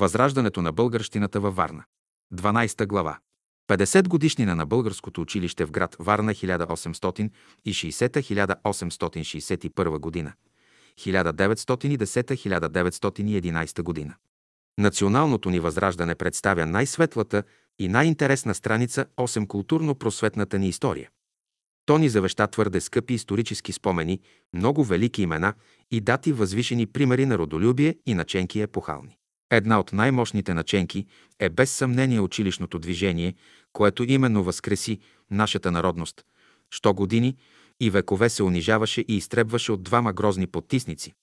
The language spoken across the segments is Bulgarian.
Възраждането на българщината във Варна. 12 глава. 50 годишнина на българското училище в град Варна 1860-1861 година. 1910-1911 година. Националното ни възраждане представя най-светлата и най-интересна страница 8 културно-просветната ни история. То ни завеща твърде скъпи исторически спомени, много велики имена и дати възвишени примери на родолюбие и наченки епохални. Една от най-мощните наченки е без съмнение училищното движение, което именно възкреси нашата народност. 100 години и векове се унижаваше и изтребваше от двама грозни потисници,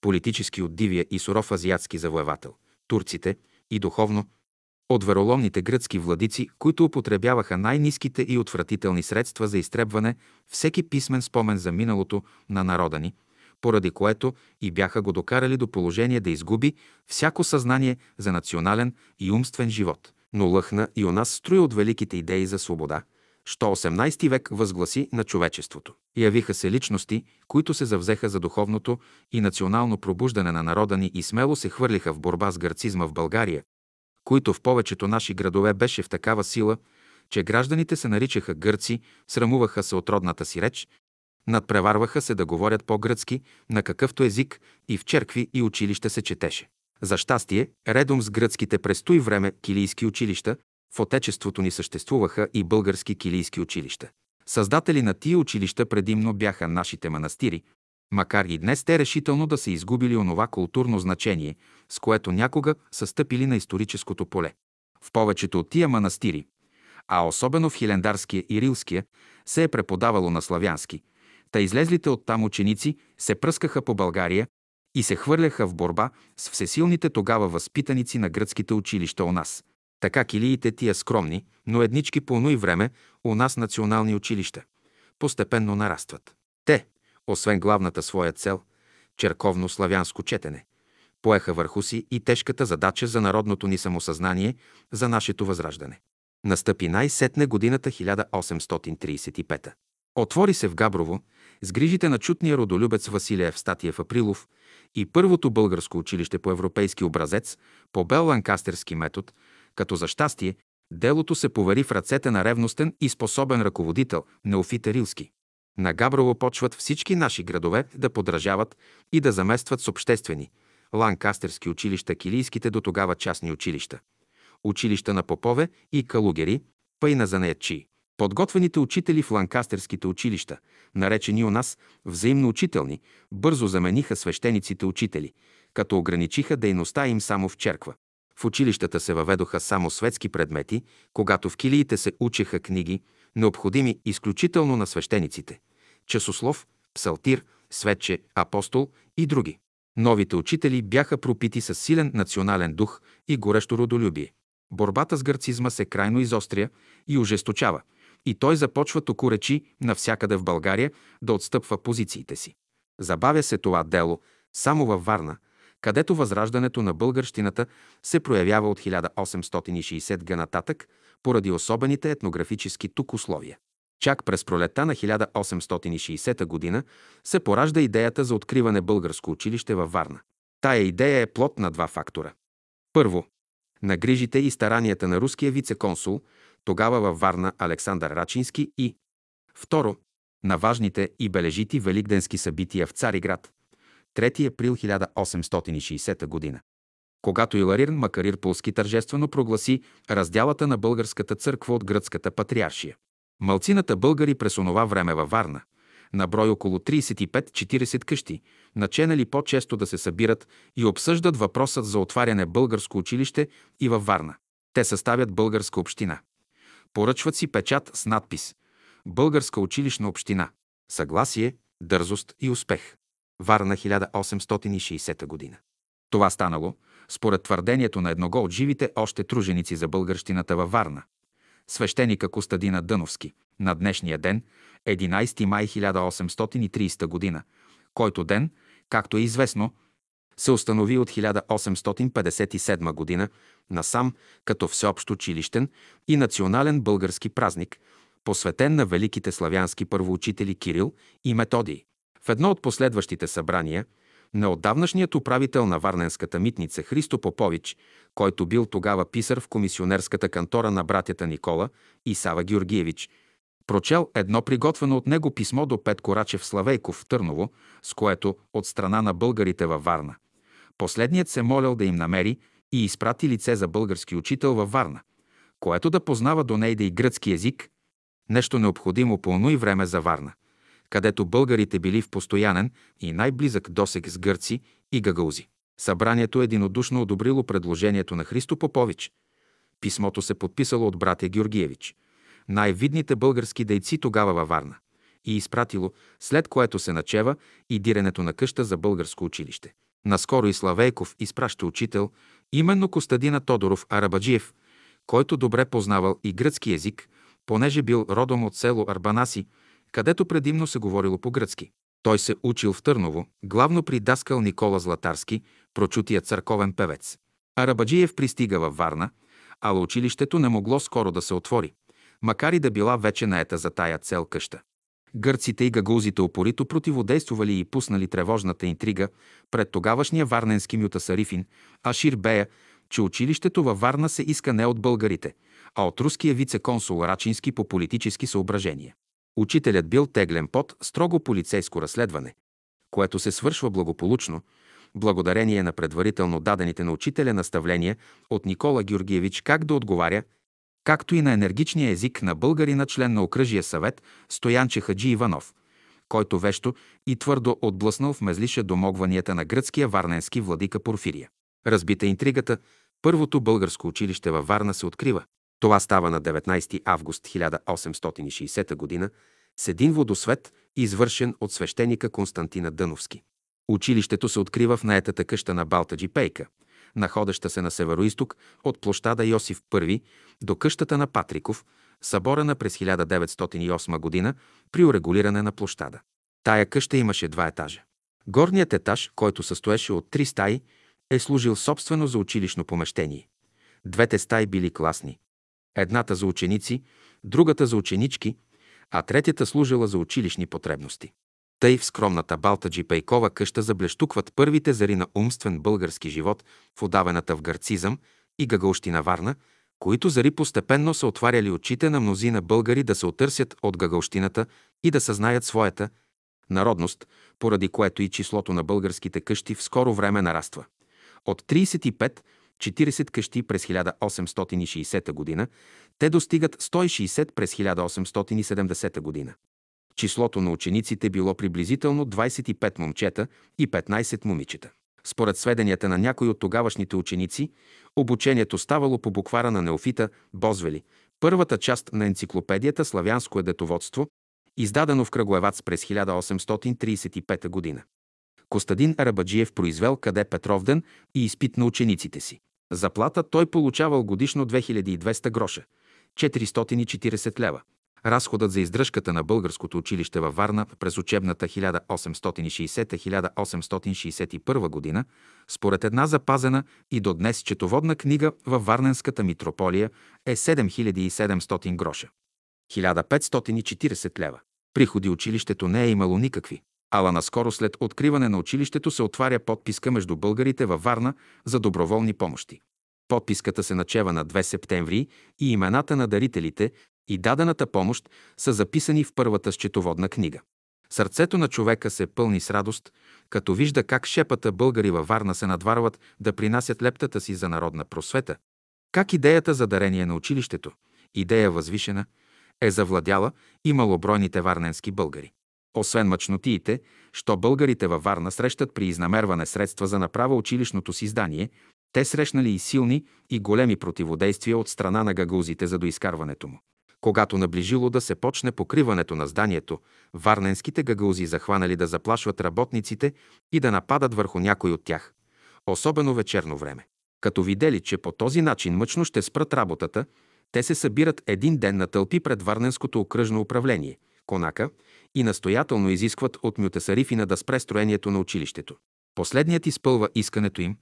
политически от дивия и суров азиатски завоевател, турците, и духовно от вероломните гръцки владици, които употребяваха най-ниските и отвратителни средства за изтребване всеки писмен спомен за миналото на народа ни, поради което и бяха го докарали до положение да изгуби всяко съзнание за национален и умствен живот. Но лъхна и у нас струя от великите идеи за свобода, що 18 век възгласи на човечеството. Явиха се личности, които се завзеха за духовното и национално пробуждане на народа ни и смело се хвърлиха в борба с гърцизма в България, които в повечето наши градове беше в такава сила, че гражданите се наричаха гърци, срамуваха се от родната си реч, надпреварваха се да говорят по-гръцки, на какъвто език и в черкви и училище се четеше. За щастие, редом с гръцките през той време килийски училища, в отечеството ни съществуваха и български килийски училища. Създатели на тия училища предимно бяха нашите манастири, макар и днес те решително да са изгубили онова културно значение, с което някога са стъпили на историческото поле. В повечето от тия манастири, а особено в Хилендарския и Рилския, се е преподавало на славянски, та излезлите оттам ученици се пръскаха по България и се хвърляха в борба с всесилните тогава възпитаници на гръцките училища у нас. Така килиите тия скромни, но еднички пълно и време у нас национални училища постепенно нарастват. Те, освен главната своя цел – черковно-славянско четене, поеха върху си и тежката задача за народното ни самосъзнание, за нашето възраждане. Настъпи най-сетне годината 1835. Отвори се в Габрово с грижите на чутния родолюбец Василиев Статиев Априлов и първото българско училище по европейски образец, по бел-ланкастерски метод, като за щастие делото се повери в ръцете на ревностен и способен ръководител Неофит Рилски. На Габрово почват всички наши градове да подражават и да заместват с обществени, ланкастерски училища килийските до тогава частни училища, училища на попове и калугери, па и на занаятчии. Подготвените учители в ланкастерските училища, наречени у нас взаимно учителни, бързо замениха свещениците учители, като ограничиха дейността им само в черква. В училищата се въведоха само светски предмети, когато в килиите се учеха книги, необходими изключително на свещениците – часослов, псалтир, светче, апостол и други. Новите учители бяха пропити с силен национален дух и горещо родолюбие. Борбата с гърцизма се крайно изостря и ожесточава, и той започва токуречи навсякъде в България да отстъпва позициите си. Забавя се това дело само във Варна, където възраждането на българщината се проявява от 1860 г. нататък поради особените етнографически тук условия. Чак през пролетта на 1860 година се поражда идеята за откриване българско училище във Варна. Тая идея е плод на два фактора. Първо, на грижите и старанията на руския вицеконсул, тогава във Варна Александър Рачински, и второ, на важните и бележити великденски събития в Цариград, 3 април 1860 година, когато Иларион Макариополски тържествено прогласи разделата на българската църква от гръцката патриаршия. Малцината българи през онова време във Варна, на брой около 35-40 къщи, начинали по-често да се събират и обсъждат въпросът за отваряне българско училище и във Варна. Те съставят българска община. Поръчват си печат с надпис «Българска училищна община». Съгласие, дързост и успех. Варна, 1860 година. Това станало, според твърдението на едного от живите още труженици за българщината във Варна, свещеника Костадина Дъновски, на днешния ден, 11 май 1830 година, който ден, както е известно, се установи от 1857 година насам като всеобщо училищен и национален български празник, посветен на великите славянски първоучители Кирил и Методий. В едно от последващите събрания на отдавнашният управител на Варненската митница Христо Попович, който бил тогава писар в комисионерската кантора на братята Никола и Сава Георгиевич, прочел едно приготвено от него писмо до Петко Рачев Славейков в Търново, с което от страна на българите във Варна. Последният се молял да им намери и изпрати лице за български учител във Варна, което да познава до ней да и гръцки език, нещо необходимо по оно и време за Варна, където българите били в постоянен и най-близък досег с гърци и гагаузи. Събранието единодушно одобрило предложението на Христо Попович. Писмото се подписало от братя Георгиевич, най-видните български дейци тогава във Варна, и изпратило, след което се начева и диренето на къща за българско училище. Наскоро и Славейков изпраща учител, именно Костадина Тодоров Арабаджиев, който добре познавал и гръцки език, понеже бил родом от село Арбанаси, където предимно се говорило по-гръцки. Той се учил в Търново, главно при даскал Никола Златарски, прочутия църковен певец. Арабаджиев пристига във Варна, ала училището не могло скоро да се отвори, макар и да била вече наета за тая цел къща. Гърците и гагузите упорито противодействували и пуснали тревожната интрига пред тогавашния варненски мютасарифин Ашир Бея, че училището във Варна се иска не от българите, а от руския вице-консул Рачински по политически съображения. Учителят бил теглен под строго полицейско разследване, което се свършва благополучно, благодарение на предварително дадените на учителя наставления от Никола Георгиевич как да отговаря, както и на енергичния език на българина член на окръжия съвет Стоянче Хаджи Иванов, който вещо и твърдо отблъснал в мезлиша домогванията на гръцкия варненски владика Порфирия. Разбита интригата, първото българско училище във Варна се открива. Това става на 19 август 1860 г. с един водосвет, извършен от свещеника Константина Дъновски. Училището се открива в наетата къща на Балтаджи Пейка, находеща се на североизток от площада Йосиф I до къщата на Патриков, съборена през 1908 година при урегулиране на площада. Тая къща имаше два етажа. Горният етаж, който състоеше от три стаи, е служил собствено за училищно помещение. Двете стаи били класни. Едната за ученици, другата за ученички, а третята служила за училищни потребности. Тъй в скромната Балтаджи Пейкова къща заблещукват първите зари на умствен български живот в удавената в гърцизъм и гагълщина Варна, които зари постепенно са отваряли очите на мнозина българи да се отърсят от гагълщината и да съзнаят своята народност, поради което и числото на българските къщи в скоро време нараства. От 35-40 къщи през 1860 година, те достигат 160 през 1870 година. Числото на учениците било приблизително 25 момчета и 15 момичета. Според сведенията на някои от тогавашните ученици, обучението ставало по буквара на Неофита Бозвели, първата част на енциклопедията «Славянско едетоводство», издадено в Кръгоевац през 1835 година. Костадин Арабаджиев произвел къде Петровден и изпит на учениците си. Заплата той получавал годишно 2200 гроша, 440 лева. Разходът за издръжката на българското училище във Варна през учебната 1860-1861 година, според една запазена и до днес четоводна книга във Варненската митрополия, е 7700 гроша, 1540 лева. Приходи училището не е имало никакви. Ала наскоро след откриване на училището се отваря подписка между българите във Варна за доброволни помощи. Подписката се начева на 2 септември и имената на дарителите и дадената помощ са записани в първата счетоводна книга. Сърцето на човека се пълни с радост, като вижда как шепата българи във Варна се надварват да принасят лептата си за народна просвета, как идеята за дарение на училището, идея възвишена, е завладяла и малобройните варненски българи. Освен мъчнотиите, що българите във Варна срещат при изнамерване средства за направа училищното си здание, те срещнали и силни и големи противодействия от страна на гагаузите за доизкарването му. Когато наближило да се почне покриването на зданието, варненските гагаузи захванали да заплашват работниците и да нападат върху някой от тях, особено вечерно време. Като видели, че по този начин мъчно ще спрат работата, те се събират един ден на тълпи пред Варненското окръжно управление, Конака, и настоятелно изискват от мютасарифина да спре строението на училището. Последният изпълва искането им,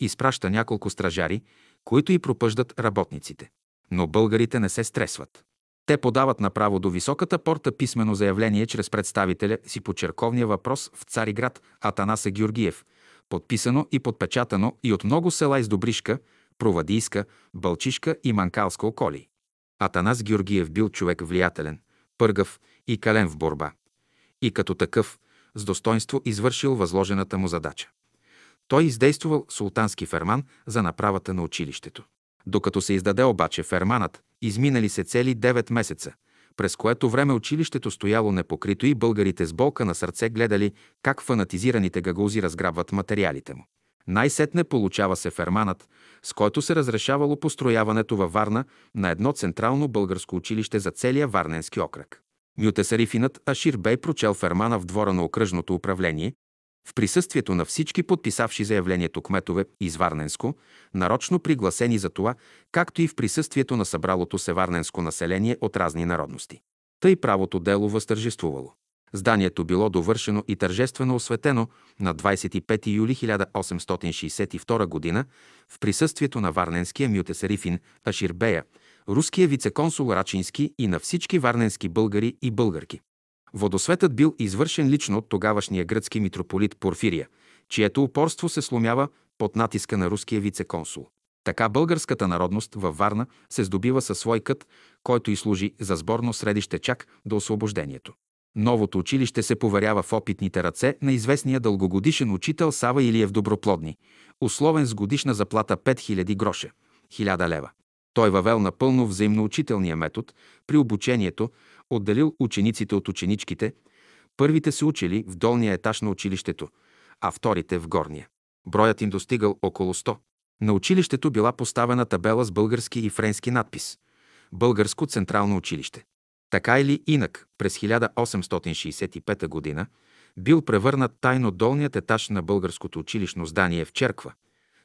изпраща няколко стражари, които и пропъждат работниците. Но българите не се стресват. Те подават направо до високата порта писмено заявление чрез представителя си по черковния въпрос в Цариград Атанаса Георгиев, подписано и подпечатано и от много села из Добришка, Провадийска, Балчишка и Манкалска околи. Атанас Георгиев бил човек влиятелен, пъргав и кален в борба. И като такъв, с достоинство извършил възложената му задача. Той издействувал султански ферман за направата на училището. Докато се издаде обаче ферманът, изминали се цели 9 месеца, през което време училището стояло непокрито и българите с болка на сърце гледали как фанатизираните гагаузи разграбват материалите му. Най-сетне получава се ферманът, с който се разрешавало построяването във Варна на едно централно българско училище за целия Варненски окръг. Мютесарифинът Ашир Бей прочел фермана в двора на окръжното управление, в присъствието на всички подписавши заявлението кметове из Варненско, нарочно пригласени за това, както и в присъствието на събралото се варненско население от разни народности. Тъй правото дело възтържествувало. Зданието било довършено и тържествено осветено на 25 юли 1862 г. в присъствието на варненския мютесарифин Ашир Бея, руския вицеконсул Рачински и на всички варненски българи и българки. Водосветът бил извършен лично от тогавашния гръцки митрополит Порфирия, чието упорство се сломява под натиска на руския вицеконсул. Така българската народност във Варна се здобива със свой кът, който и служи за сборно средище чак до освобождението. Новото училище се поверява в опитните ръце на известния дългогодишен учител Сава Илиев Доброплодни, условен с годишна заплата 5000 гроша – 1000 лева. Той въвел напълно взаимноучителния метод при обучението, отделил учениците от ученичките, първите се учили в долния етаж на училището, а вторите в горния. Броят им достигал около 100. На училището била поставена табела с български и френски надпис «Българско централно училище». Така или инак, през 1865 година бил превърнат тайно долният етаж на българското училищно здание в черква,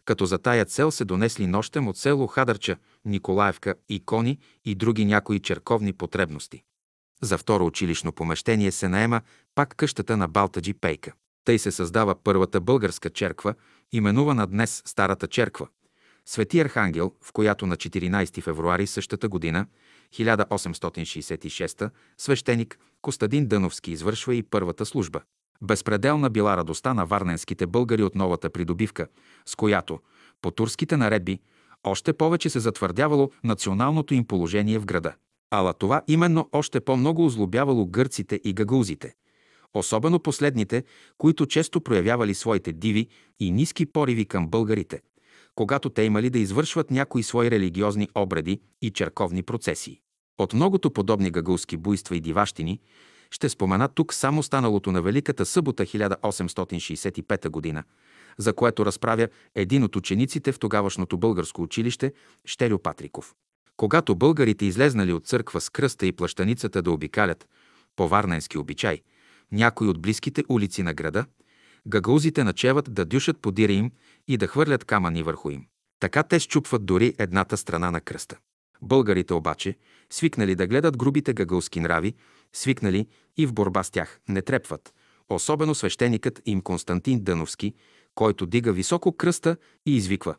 като за тая цел се донесли нощем от село Хадърча, Николаевка, икони и други някои черковни потребности. За второ училищно помещение се наема пак къщата на Балтаджи Пейка. Тъй се създава първата българска черква, именувана днес Старата черква, Свети Архангел, в която на 14 февруари същата година, 1866, свещеник Константин Дъновски извършва и първата служба. Безпределна била радостта на варненските българи от новата придобивка, с която, по турските наредби, още повече се затвърдявало националното им положение в града. Ала това именно още по-много озлобявало гърците и гагаузите, особено последните, които често проявявали своите диви и ниски пориви към българите, когато те имали да извършват някои свои религиозни обреди и черковни процесии. От многото подобни гагауски буйства и диващини ще спомена тук само станалото на Великата събота 1865 година, за което разправя един от учениците в тогавашното българско училище Щерю Патриков. Когато българите излезнали от църква с кръста и плащаницата да обикалят, по варненски обичай, някои от близките улици на града, гагаузите начеват да дюшат по дири им и да хвърлят камъни върху им. Така те счупват дори едната страна на кръста. Българите обаче, свикнали да гледат грубите гагауски нрави, свикнали и в борба с тях не трепват, особено свещеникът им Константин Дъновски, който дига високо кръста и извиква: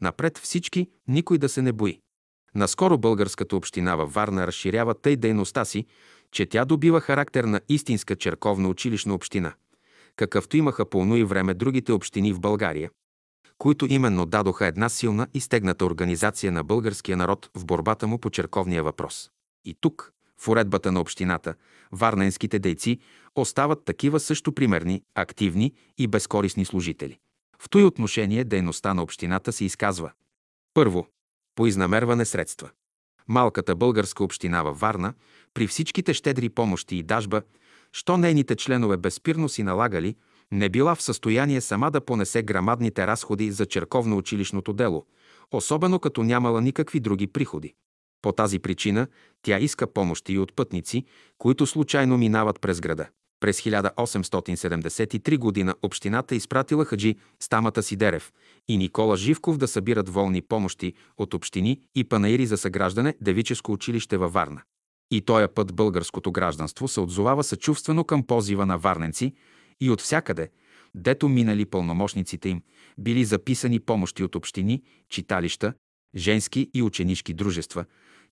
„Напред всички, никой да се не бои!“ Наскоро българската община във Варна разширява тъй дейността си, че тя добива характер на истинска черковна училищна община, какъвто имаха по оно и време другите общини в България, които именно дадоха една силна и стегната организация на българския народ в борбата му по черковния въпрос. И тук, в уредбата на общината, варненските дейци остават такива също примерни, активни и безкорисни служители. В този отношение дейността на общината се изказва: първо, по изнамерване средства. Малката българска община във Варна, при всичките щедри помощи и дажба, що нейните членове безспирно си налагали, не била в състояние сама да понесе грамадните разходи за черковно-училищното дело, особено като нямала никакви други приходи. По тази причина тя иска помощи и от пътници, които случайно минават през града. През 1873 година общината изпратила Хаджи Стамата Сидеров и Никола Живков да събират волни помощи от общини и панаири за съграждане девическо училище във Варна. И тоя път българското гражданство се отзовава съчувствено към позива на варненци и от всякъде, дето минали пълномощниците им, били записани помощи от общини, читалища, женски и ученишки дружества,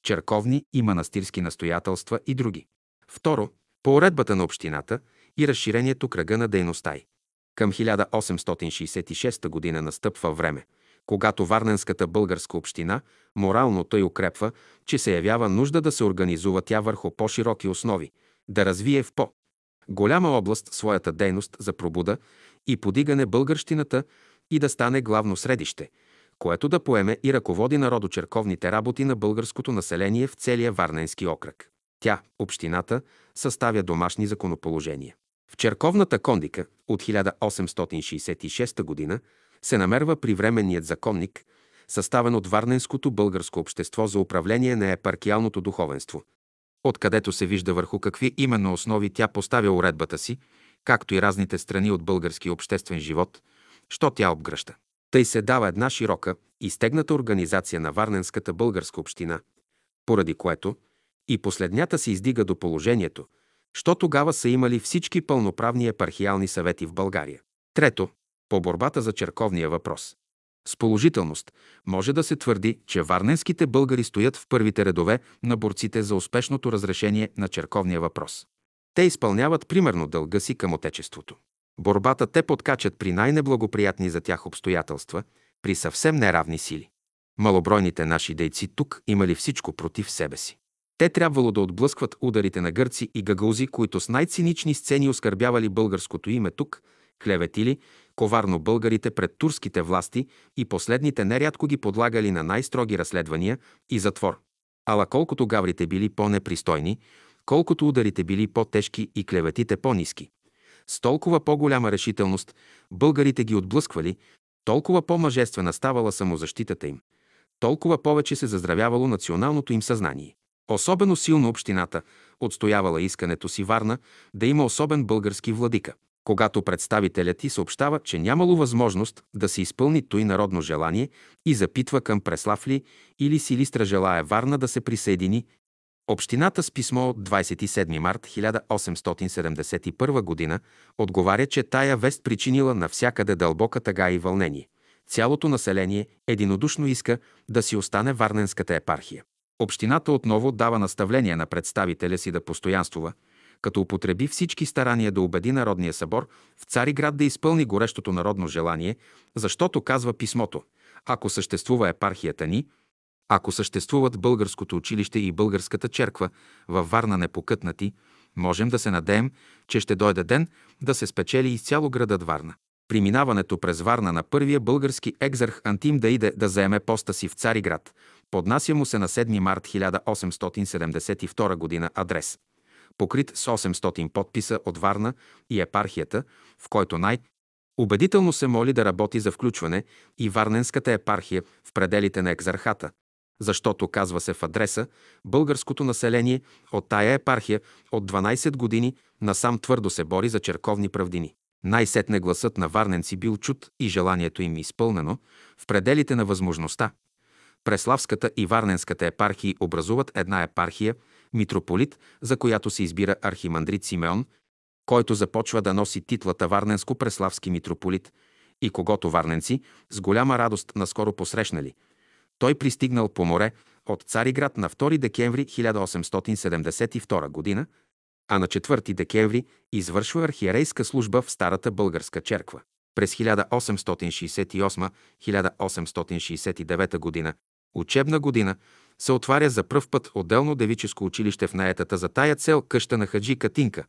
черковни и манастирски настоятелства и други. Второ, по уредбата на общината и разширението кръга на дейността й. Към 1866 г. настъпва време, когато Варненската българска община морално тъй укрепва, че се явява нужда да се организува тя върху по-широки основи, да развие в по-голяма област своята дейност за пробуда и подигане българщината и да стане главно средище, което да поеме и ръководи народочерковните работи на българското население в целия Варненски окръг. Тя, общината, съставя домашни законоположения. В черковната кондика от 1866 година се намерва привременният законник, съставен от Варненското българско общество за управление на епаркиалното духовенство, откъдето се вижда върху какви именно основи тя поставя уредбата си, както и разните страни от български обществен живот, що тя обгръща. Тъй се дава една широка и стегната организация на Варненската българска община, поради което и последнята се издига до положението, що тогава са имали всички пълноправни епархиални съвети в България. Трето, по борбата за черковния въпрос. С положителност може да се твърди, че варненските българи стоят в първите редове на борците за успешното разрешение на черковния въпрос. Те изпълняват примерно дълга си към Отечеството. Борбата те подкачат при най-неблагоприятни за тях обстоятелства, при съвсем неравни сили. Малобройните наши дейци тук имали всичко против себе си. Те трябвало да отблъскват ударите на гърци и гагаузи, които с най-цинични сцени оскърбявали българското име тук, клеветили коварно българите пред турските власти и последните нерядко ги подлагали на най-строги разследвания и затвор. Ала колкото гаврите били по-непристойни, колкото ударите били по-тежки и клеветите по-ниски, с толкова по-голяма решителност българите ги отблъсквали, толкова по-мъжествена ставала самозащитата им, толкова повече се заздравявало националното им съзнание. Особено силно общината отстоявала искането си Варна да има особен български владика, когато представителят ѝ съобщава, че нямало възможност да се изпълни той народно желание и запитва към Преславли или Силистра желая Варна да се присъедини. Общината с писмо от 27 март 1871 година отговаря, че тая вест причинила навсякъде дълбока тъга и вълнение. Цялото население единодушно иска да си остане Варненската епархия. Общината отново дава наставление на представителя си да постоянствува, като употреби всички старания да убеди Народния събор в Цариград да изпълни горещото народно желание, защото, казва писмото, ако съществува епархията ни, ако съществуват българското училище и българската черква във Варна непокътнати, можем да се надеем, че ще дойде ден да се спечели изцяло градът Варна. Преминаването през Варна на първия български екзарх Антим да иде да заеме поста си в Цариград. Поднася му се на 7 март 1872 година адрес, покрит с 800 подписа от Варна и епархията, в който най-убедително се моли да работи за включване и Варненската епархия в пределите на екзархата, защото, казва се в адреса, българското население от тая епархия от 12 години насам твърдо се бори за черковни правдини. Най-сетне гласът на варненци бил чут и желанието им изпълнено в пределите на възможността. Преславската и Варненската епархии образуват една епархия, митрополит, за която се избира архимандрит Симеон, който започва да носи титлата Варненско-преславски митрополит и когото варненци с голяма радост наскоро посрещнали. Той пристигнал по море от Цариград на 2 декември 1872 година, а на 4 декември извършва архиерейска служба в Старата българска черква. През 1868-1869 година, учебна година, се отваря за пръв път отделно девическо училище в наетата за тая цел къща на Хаджи Катинка,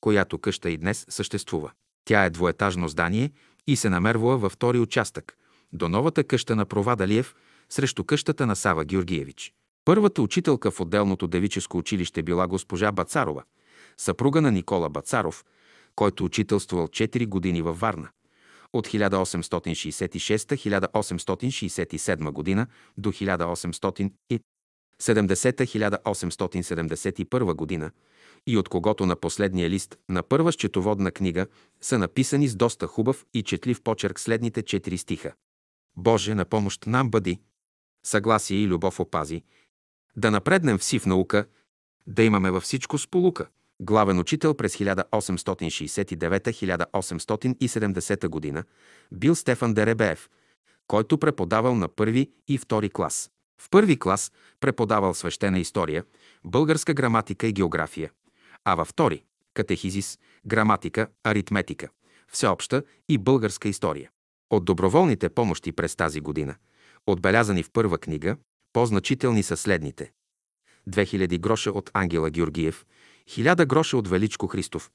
която къща и днес съществува. Тя е двоетажно здание и се намерва във втори участък, до новата къща на Провадалиев срещу къщата на Сава Георгиевич. Първата учителка в отделното девическо училище била госпожа Бацарова, съпруга на Никола Бацаров, който учителствал 4 години във Варна. От 1866-1867 година до 1870-1871 година и от когото на последния лист на първа счетоводна книга са написани с доста хубав и четлив почерк следните 4 стиха. Боже, на помощ нам бъди, съгласие и любов опази, да напреднем вси в наука, да имаме във всичко сполука. Главен учител през 1869-1870 година бил Стефан Деребеев, който преподавал на първи и втори клас. В първи клас преподавал свещена история, българска граматика и география, а във втори – катехизис, граматика, аритметика. всеобща и българска история. От доброволните помощи през тази година, отбелязани в първа книга, по-значителни са следните: 2000 гроша от Ангела Георгиев, 1000 гроша от Величко Христов,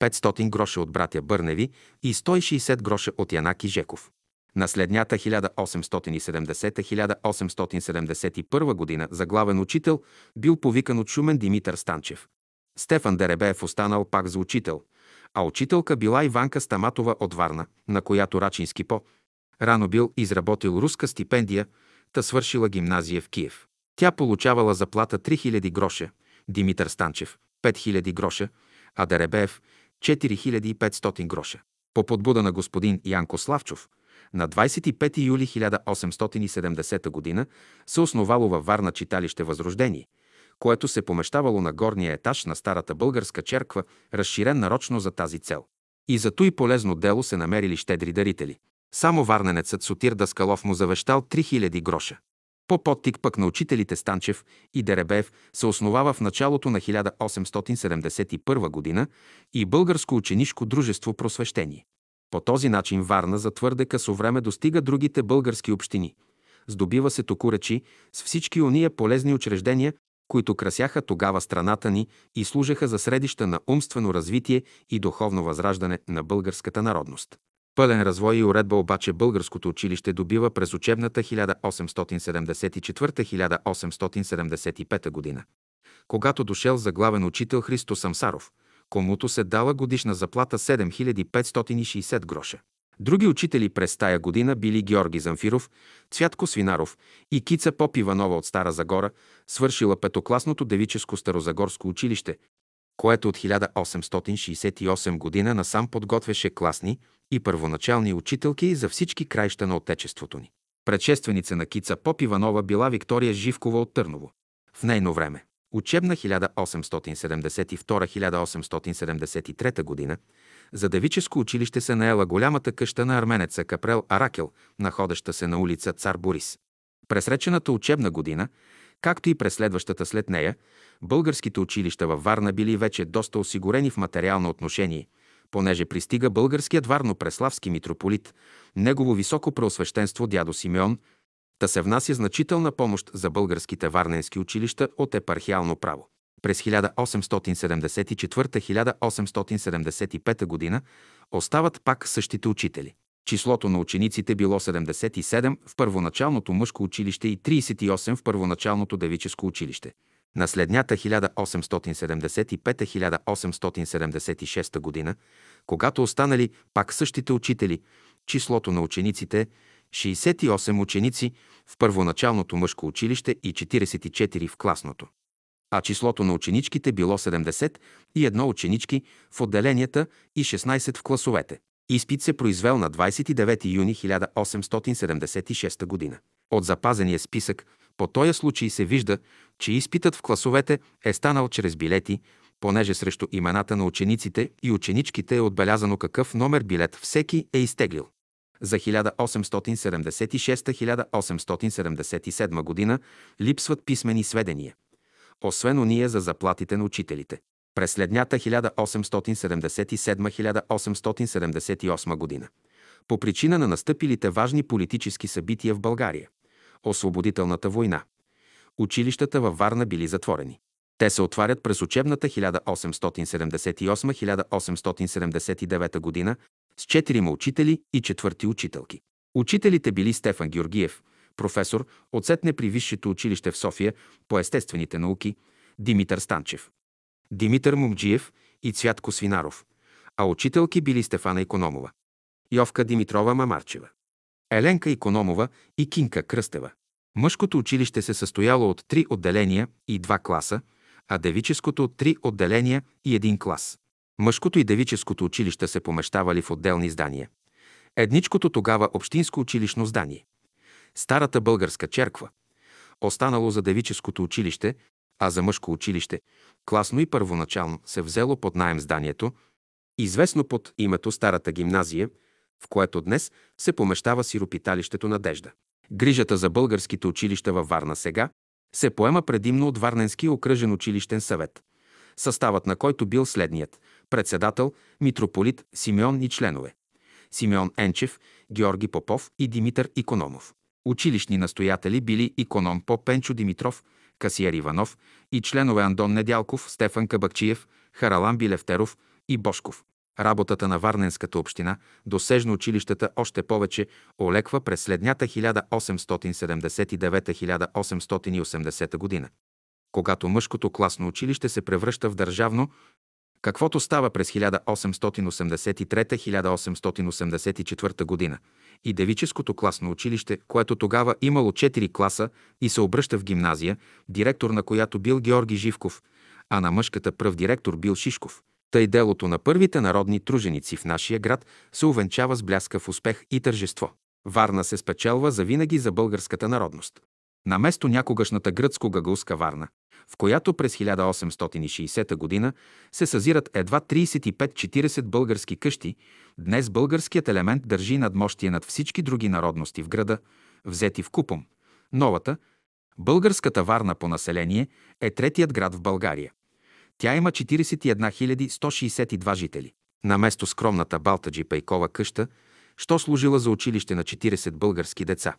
500 гроша от братя Бърневи и 160 гроша от Янаки Жеков. Наследнята 1870-1871 година за главен учител бил повикан от Шумен Димитър Станчев. Стефан Деребеев останал пак за учител, а учителка била Иванка Стаматова от Варна, на която Рачински по-рано бил изработил руска стипендия, та свършила гимназия в Киев. Тя получавала заплата 3000 гроша, Димитър Станчев 5000 гроша, а Деребеев 4500 гроша. По подбуда на господин Янко Славчов, на 25 юли 1870 г. се основало във Варна читалище Възрождение, което се помещавало на горния етаж на старата българска черква, разширен нарочно за тази цел. И за туй полезно дело се намерили щедри дарители. Само варненецът Сотир Даскалов му завещал 3000 гроша. По подтик пък на учителите Станчев и Деребеев се основава в началото на 1871 година и Българско ученишко дружество Просвещение. По този начин Варна за твърде късо време достига другите български общини. Здобива се токуречи с всички ония полезни учреждения, които красяха тогава страната ни и служеха за средища на умствено развитие и духовно възраждане на българската народност. Пълен развой и уредба обаче българското училище добива през учебната 1874-1875 година, когато дошел за главен учител Христо Самсаров, комуто се дала годишна заплата 7560 гроша. Други учители през тая година били Георги Замфиров, Цвятко Свинаров и Кица Поп Иванова от Стара Загора, свършила петокласното девическо старозагорско училище, което от 1868 година насам подготвяше класни и първоначални учителки за всички краища на отечеството ни. Предшественица на Кица Поп Иванова била Виктория Живкова от Търново. В нейно време, учебна 1872-1873 година, за девическо училище се наела голямата къща на арменеца Капрел Аракел, находеща се на улица Цар Борис. През речената учебна година, както и през следващата след нея, българските училища във Варна били вече доста осигурени в материално отношение, понеже пристига българският варно-преславски митрополит, негово високо преосвещенство дядо Симеон, та се внася значителна помощ за българските варненски училища от епархиално право. През 1874-1875 година остават пак същите учители. Числото на учениците било 77 в първоначалното мъжко училище и 38 в първоначалното девическо училище. Наследнята 1875-1876 година, когато останали пак същите учители, числото на учениците е 68 ученици в първоначалното мъжко училище и 44 в класното, а числото на ученичките било 71 ученички в отделенията и 16 в класовете. Изпит се произвел на 29 юни 1876 година. От запазения списък по този случай се вижда, че изпитът в класовете е станал чрез билети, понеже срещу имената на учениците и ученичките е отбелязано какъв номер билет всеки е изтеглил. За 1876-1877 година липсват писмени сведения, освен ония за заплатите на учителите. През следнята 1877-1878 година, по причина на настъпилите важни политически събития в България, освободителната война, училищата във Варна били затворени. Те се отварят през учебната 1878-1879 година с 4 учители и 4 учителки. Учителите били Стефан Георгиев, професор, отсетне при Висшето училище в София по естествените науки, Димитър Станчев, Димитър Момджиев и Цвятко Свинаров, а учителки били Стефана Икономова, Йовка Димитрова Мамарчева, Еленка Икономова и Кинка Кръстева. Мъжкото училище се състояло от 3 отделения и 2 класа, а девическото от 3 отделения и 1 клас. Мъжкото и девическото училища се помещавали в отделни здания. Едничкото тогава общинско училищно здание, старата българска черква, останало за девическото училище, а за мъжко училище, класно и първоначално, се взело под наем зданието, известно под името Старата гимназия, в което днес се помещава сиропиталището Надежда. Грижата за българските училища във Варна сега се поема предимно от Варненския окръжен училищен съвет, съставът на който бил следният: председател, митрополит Симеон и членове Симеон Енчев, Георги Попов и Димитър Икономов. Училищни настоятели били Иконом Поп, Пенчо Димитров, Касиер Иванов и членове Андон Недялков, Стефан Кабакчиев, Харалан Билевтеров и Бошков. Работата на Варненската община, досежно училищата още повече, олеква през следнята 1879-1880 година, когато мъжкото класно училище се превръща в държавно, каквото става през 1883-1884 година, и девическото класно училище, което тогава имало 4 класа и се обръща в гимназия, директор на която бил Георги Живков, а на мъжката пръв директор бил Шишков. Тъй делото на първите народни труженици в нашия град се увенчава с бляскав успех и тържество. Варна се спечелва завинаги за българската народност. Наместо някогашната гръцко-гагулска Варна, в която през 1860 година се съзират едва 35-40 български къщи, днес българският елемент държи надмощие над всички други народности в града, взети вкупом. Новата, българската Варна по население, е третият град в България. Тя има 41 162 жители. Наместо скромната Балтаджи Пейкова къща, що служила за училище на 40 български деца,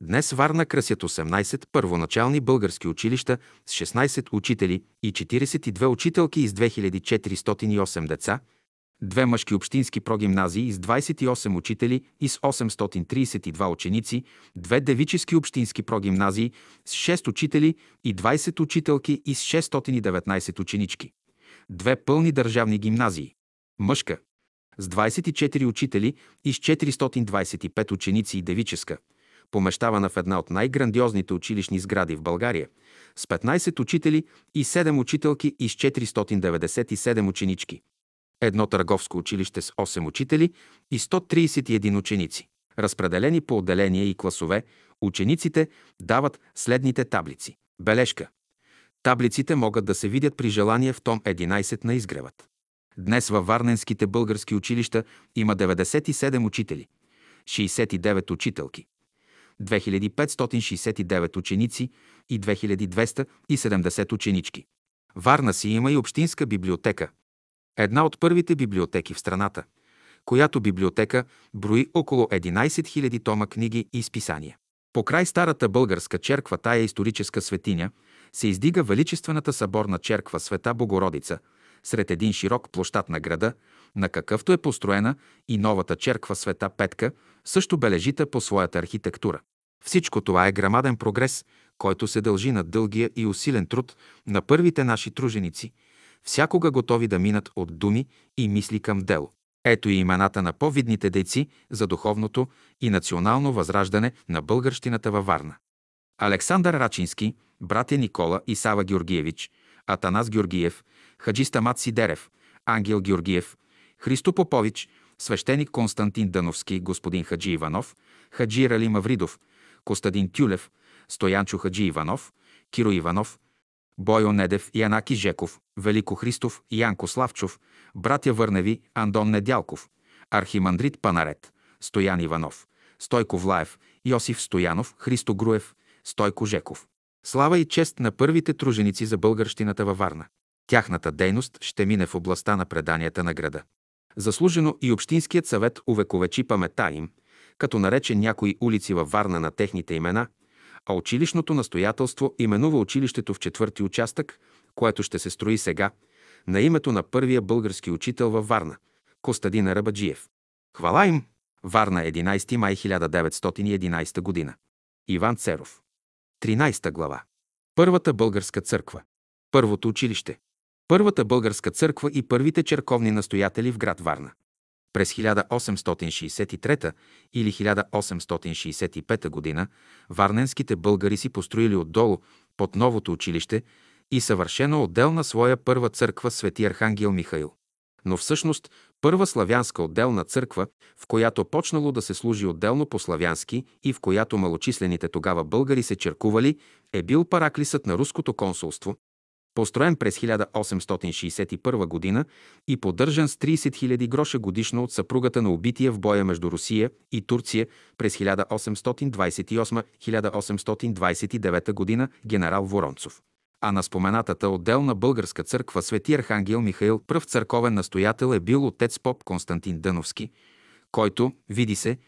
днес Варна красят 18 първоначални български училища с 16 учители и 42 учителки из 2408 деца, 2 мъжки общински прогимназии с 28 учители и с 832 ученици, 2 девически общински прогимназии с 6 учители и 20 учителки и с 619 ученички, 2 пълни държавни гимназии. Мъжка с 24 учители и с 425 ученици и девическа, помещавана в една от най-грандиозните училищни сгради в България, с 15 учители и 7 учителки и с 497 ученички. Едно търговско училище с 8 учители и 131 ученици. Разпределени по отделения и класове, учениците дават следните таблици. Бележка. Таблиците могат да се видят при желание в том 11 на изгревът. Днес във варненските български училища има 97 учители, 69 учителки, 2569 ученици и 2270 ученички. Варна си има и общинска библиотека. Една от първите библиотеки в страната, която библиотека брои около 11 000 тома книги и списания. Покрай старата българска черква, тая историческа светиня, се издига величествената съборна черква Света Богородица, сред един широк площад на града, на какъвто е построена и новата черква Света Петка, също бележита по своята архитектура. Всичко това е грамаден прогрес, който се дължи на дългия и усилен труд на първите наши труженици, всякога готови да минат от думи и мисли към дело. Ето и имената на по-видните дейци за духовното и национално възраждане на българщината във Варна. Александър Рачински, братя Никола и Сава Георгиевич, Атанас Георгиев, Хаджистамат Сидеров, Ангел Георгиев, Христо Попович, свещеник Константин Дъновски, господин Хаджи Иванов, Хаджи Рали Мавридов, Костадин Тюлев, Стоянчо Хаджи Иванов, Киро Иванов, Бойо Недев, Янаки Жеков, Велико Христов, Янко Славчов, братя Върневи, Андон Недялков, Архимандрит Панарет, Стоян Иванов, Стойко Влаев, Йосиф Стоянов, Христо Груев, Стойко Жеков. Слава и чест на първите труженици за българщината във Варна. Тяхната дейност ще мине в областта на преданията на града. Заслужено и Общинският съвет увековечи паметта им, като нарече някои улици във Варна на техните имена, а училищното настоятелство именува училището в четвърти участък, което ще се строи сега, на името на първия български учител във Варна, Костадин Арабаджиев. Хвала им! Варна, 11 май 1911 година. Иван Церов. 13 глава. Първата българска църква. Първото училище. Първата българска църква и първите черковни настоятели в град Варна. През 1863 или 1865 година варненските българи си построили отдолу под новото училище и съвършено отделна своя първа църква Свети Архангел Михаил. Но всъщност първа славянска отделна църква, в която почнало да се служи отделно по-славянски и в която малочислените тогава българи се черкували, е бил параклисът на Руското консулство, построен през 1861 година и поддържан с 30 000 гроша годишно от съпругата на убития в боя между Русия и Турция през 1828-1829 година генерал Воронцов. а на споменатата отделна българска църква Свети Архангел Михаил, пръв църковен настоятел е бил отец поп Константин Дъновски, който, види се,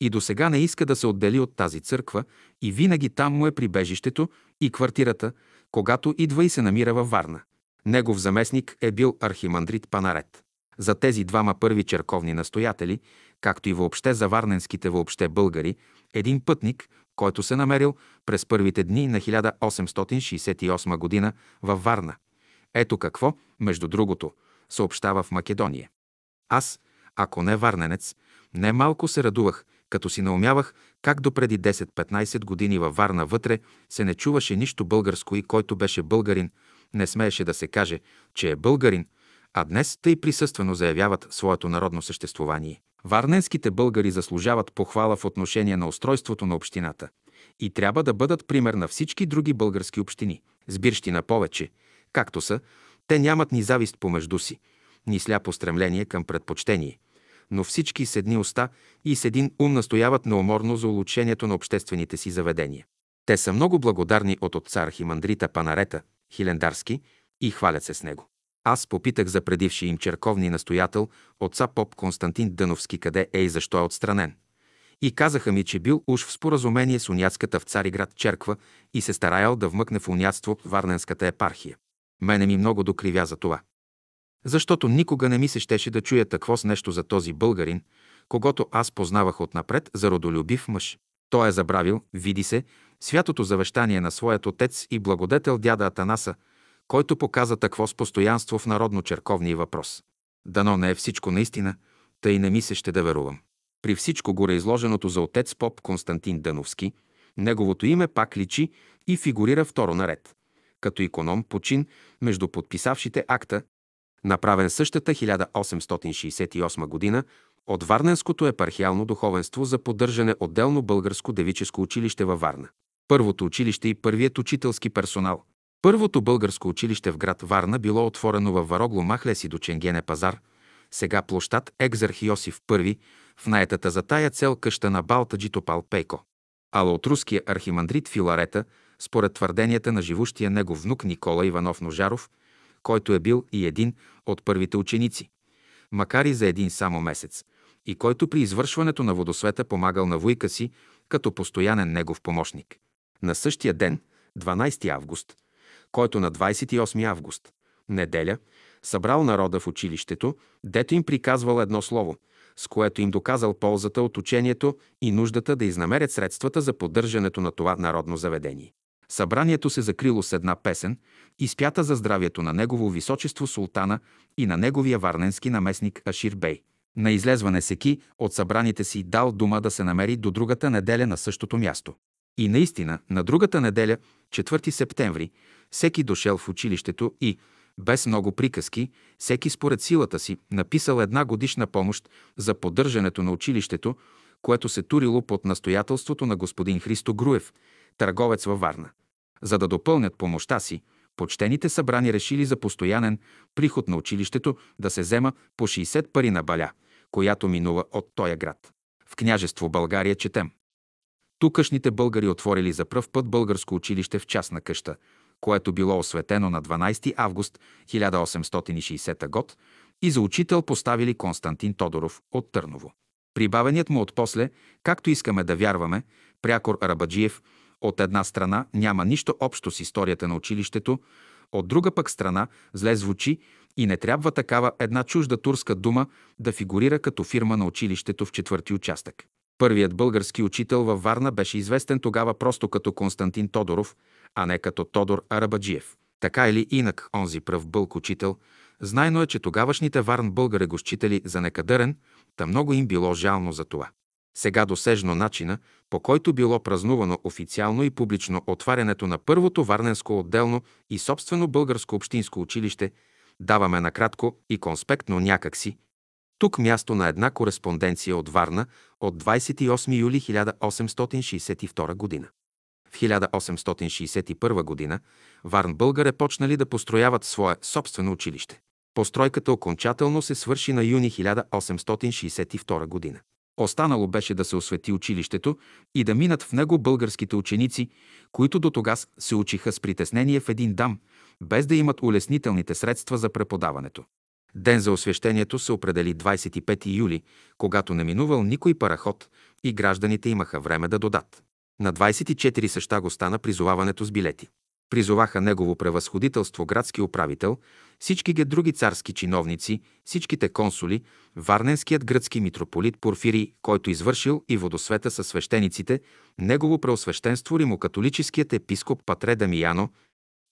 и досега не иска да се отдели от тази църква и винаги там му е прибежището и квартирата, когато идва и се намира във Варна. Негов заместник е бил архимандрит Панарет. За тези двама първи черковни настоятели, както и въобще за варненските въобще българи, един пътник, който се намерил през първите дни на 1868 година във Варна. Ето какво, между другото, съобщава в Македония. Аз, ако не варненец, не малко се радувах, като си наумявах как допреди 10-15 години във Варна вътре се не чуваше нищо българско и който беше българин, не смееше да се каже, че е българин, а днес тъй присъствено заявяват своето народно съществувание. Варненските българи заслужават похвала в отношение на устройството на общината и трябва да бъдат пример на всички други български общини. Сбирщина повече, както са, те нямат ни завист помежду си, ни сляпо стремление към предпочтение, но всички с едни уста и с един ум настояват неуморно за улучшението на обществените си заведения. Те са много благодарни от отца архимандрита Панарета, Хилендарски, и хвалят се с него. Аз попитах за предивши им черковни настоятел, отца поп Константин Дъновски, къде е и защо е отстранен. И казаха ми, че бил уж в споразумение с уняцката в Цариград черква и се стараял да вмъкне в уняцтво Варненската епархия. Мене ми много докривя за това. Защото никога не ми се щеше да чуя такво с нещо за този българин, когато аз познавах отнапред за родолюбив мъж. Той е забравил, види се, святото завещание на своят отец и благодетел дяда Атанаса, който показа такво с постоянство в народно-черковния въпрос. Дано не е всичко наистина, тъй не ми се ще да верувам. При всичко гореизложеното за отец поп Константин Дъновски, неговото име пак личи и фигурира второ наред, като иконом почин между подписавшите акта, направен същата 1868 година от Варненското епархиално духовенство за поддържане отделно българско девическо училище във Варна. Първото училище и първият учителски персонал. Първото българско училище в град Варна било отворено във Варогло Махлеси до Ченгене пазар, сега площад Екзарх Йосиф I, в наетата за тая цел къща на Балтаджи Топал Пейко. Ала от руския архимандрит Филарета, според твърденията на живущия негов внук Никола Иванов Ножаров, който е бил и един от първите ученици, макар и за един само месец, и който при извършването на водосвета помагал на вуйка си като постоянен негов помощник. На същия ден, 12 август, който на 28 август, неделя, събрал народа в училището, дето им приказвал едно слово, с което им доказал ползата от учението и нуждата да изнамерят средствата за поддържането на това народно заведение. Събранието се закрило с една песен, изпята за здравието на негово височество султана и на неговия варненски наместник Ашир Бей. На излезване всеки от събраните си дал дума да се намери до другата неделя на същото място. И наистина, на другата неделя, 4 септември, всеки дошел в училището и, без много приказки, всеки според силата си написал една годишна помощ за поддържането на училището, което се турило под настоятелството на господин Христо Груев, търговец във Варна. За да допълнят помощта си, почтените събрани решили за постоянен приход на училището да се взема по 60 пари на баля, която минува от тоя град. В княжество България четем. Тукашните българи отворили за пръв път българско училище в частна къща, което било осветено на 12 август 1860 год и за учител поставили Константин Тодоров от Търново. Прибавеният му отпосле, както искаме да вярваме, прякор Арабаджиев, от една страна няма нищо общо с историята на училището, от друга пък страна зле звучи и не трябва такава една чужда турска дума да фигурира като фирма на училището в 4-ти участък. Първият български учител във Варна беше известен тогава просто като Константин Тодоров, а не като Тодор Арабаджиев. Така или инак, онзи пръв бълг учител, знайно е, че тогавашните варн българи го считали за некадърен, та много им било жално за това. Сега досежно начина, по който било празнувано официално и публично отварянето на първото варненско отделно и собствено българско общинско училище, даваме накратко и конспектно някакси. Тук място на една кореспонденция от Варна от 28 юли 1862 година. В 1861 година варнбългари почнали да построяват свое собствено училище. Постройката окончателно се свърши на юни 1862 година. Останало беше да се освети училището и да минат в него българските ученици, които до тогаз се учиха с притеснение в един дам, без да имат улеснителните средства за преподаването. Ден за освещението се определи 25 юли, когато не минувал никой параход и гражданите имаха време да додат. На 24 съща го стана призоваването с билети. Призоваха негово превъзходителство градски управител, всичките други царски чиновници, всичките консули, варненският гръцки митрополит Порфирий, който извършил и водосвета със свещениците, негово преосвещенство римокатолическият епископ Патре Дамияно,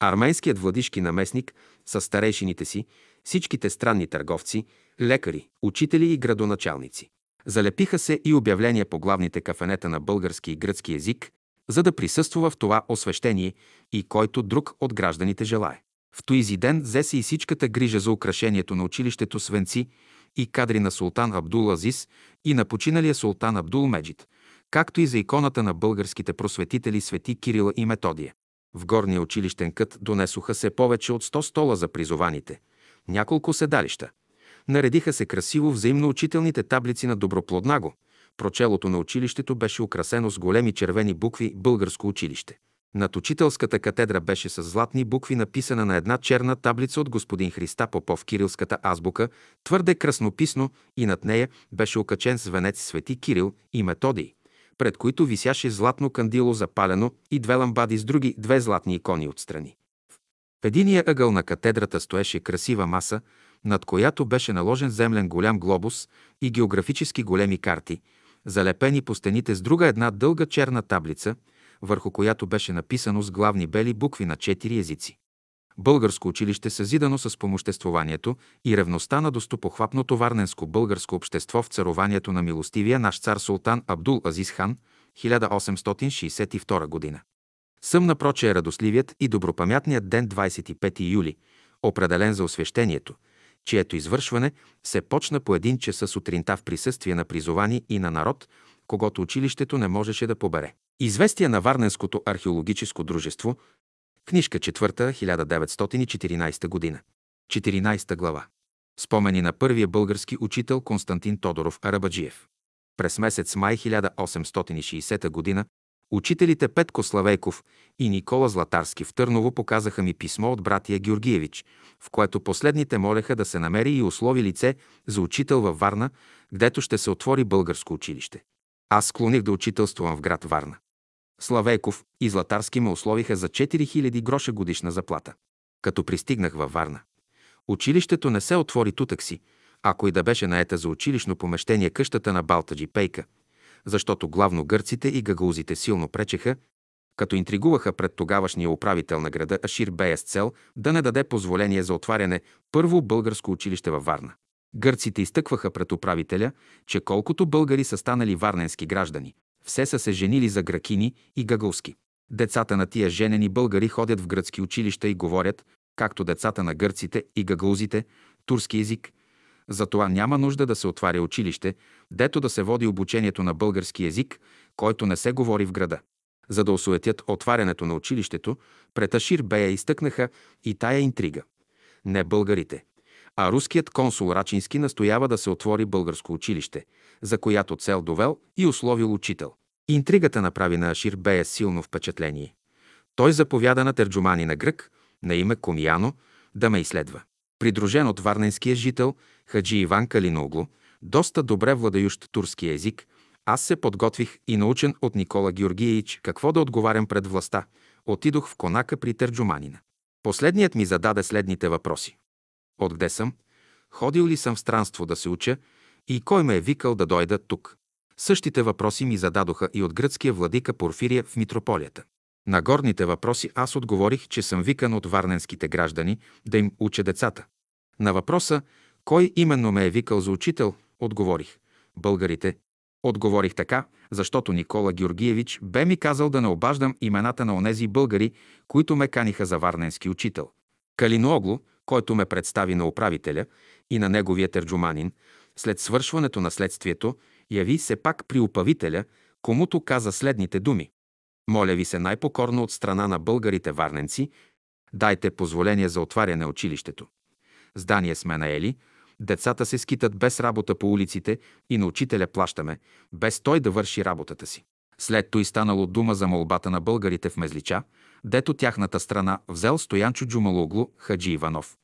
арменският владишки наместник със старейшините си, всичките странни търговци, лекари, учители и градоначалници. Залепиха се и обявления по главните кафенета на български и гръцки език, за да присъства в това освещение и който друг от гражданите желае. В този ден взе се и всичката грижа за украшението на училището с венци и кадри на султан Абдул Азис и на починалия султан Абдул Меджид, както и за иконата на българските просветители свети Кирила и Методия. В горния училищен кът донесоха се повече от 100 стола за призованите, няколко седалища. Наредиха се красиво взаимно учителните таблици на Доброплоднаго. Прочелото на училището беше украсено с големи червени букви „Българско училище“. Над учителската катедра беше с златни букви написана на една черна таблица от господин Христа Попов кирилската азбука, твърде краснописно, и над нея беше окачен звънец свети Кирил и Методий, пред които висяше златно кандило запалено и две ламбади с други две златни икони отстрани. В единия ъгъл на катедрата стоеше красива маса, над която беше наложен землен голям глобус и географически големи карти, залепени по стените с друга една дълга черна таблица, върху която беше написано с главни бели букви на 4 езици. Българско училище, съзидано с помоществованието и ревността на достопохвапното варненско българско общество в царуванието на милостивия наш цар султан Абдул Азиз хан, 1862 година. Съмна прочее радостливият и добропамятният ден 25 юли, определен за освещението, чието извършване се почна по 1 часа сутринта в присъствие на призовани и на народ, когато училището не можеше да побере. Известие на Варненското археологическо дружество, книжка 4, 1914 година, 14 глава. Спомени на първия български учител Константин Тодоров Арабаджиев. През месец май 1860 година учителите Петко Славейков и Никола Златарски в Търново показаха ми писмо от братия Георгиевич, в което последните молеха да се намери и услови лице за учител във Варна, гдето ще се отвори българско училище. Аз склоних да учителствам в град Варна. Славейков и Златарски ме условиха за 4000 гроша годишна заплата. Като пристигнах във Варна, училището не се отвори тутък си, ако и да беше наета за училищно помещение къщата на Балтаджи Пейка, защото главно гърците и гагаузите силно пречеха, като интригуваха пред тогавашния управител на града Ашир Бея с цел да не даде позволение за отваряне първо българско училище във Варна. Гърците изтъкваха пред управителя, че колкото българи са станали варненски граждани, все са се женили за гракини и гагауски. Децата на тия женени българи ходят в гръцки училища и говорят, както децата на гърците и гагаузите, турски език. Затова няма нужда да се отваря училище, дето да се води обучението на български език, който не се говори в града. За да осуетят отварянето на училището, пред Ашир Бея изтъкнаха и тая интрига. Не българите, а руският консул Рачински настоява да се отвори българско училище, за която цел довел и условил учител. Интригата направи на Ашир Бея силно впечатление. Той заповяда на терджуманина грък, на име Комияно, да ме изследва. Придружен от варненския жител Хаджи Иван Калиноглу, доста добре владеющ турски език, аз се подготвих и научен от Никола Георгиевич какво да отговарям пред властта, отидох в конака при терджуманина. Последният ми зададе следните въпроси. Откъде съм? Ходил ли съм в странство да се уча? И кой ме е викал да дойда тук? Същите въпроси ми зададоха и от гръцкия владика Порфирия в митрополията. На горните въпроси аз отговорих, че съм викан от варненските граждани да им уча децата. На въпроса кой именно ме е викал за учител, отговорих – българите. Отговорих така, защото Никола Георгиевич бе ми казал да не обаждам имената на онези българи, които ме каниха за варненски учител. Калиноглу, който ме представи на управителя и на неговия терджуманин, след свършването на следствието, яви се пак при управителя, комуто каза следните думи. Моля ви се най-покорно от страна на българите варненци, дайте позволение за отваряне на училището. Здание сме наели, Децата се скитат без работа по улиците и на учителя плащаме, без той да върши работата си. След той станало дума за молбата на българите в Мезлича, дето тяхната страна взел Стоянчо Джумалоглу Хаджи Иванов,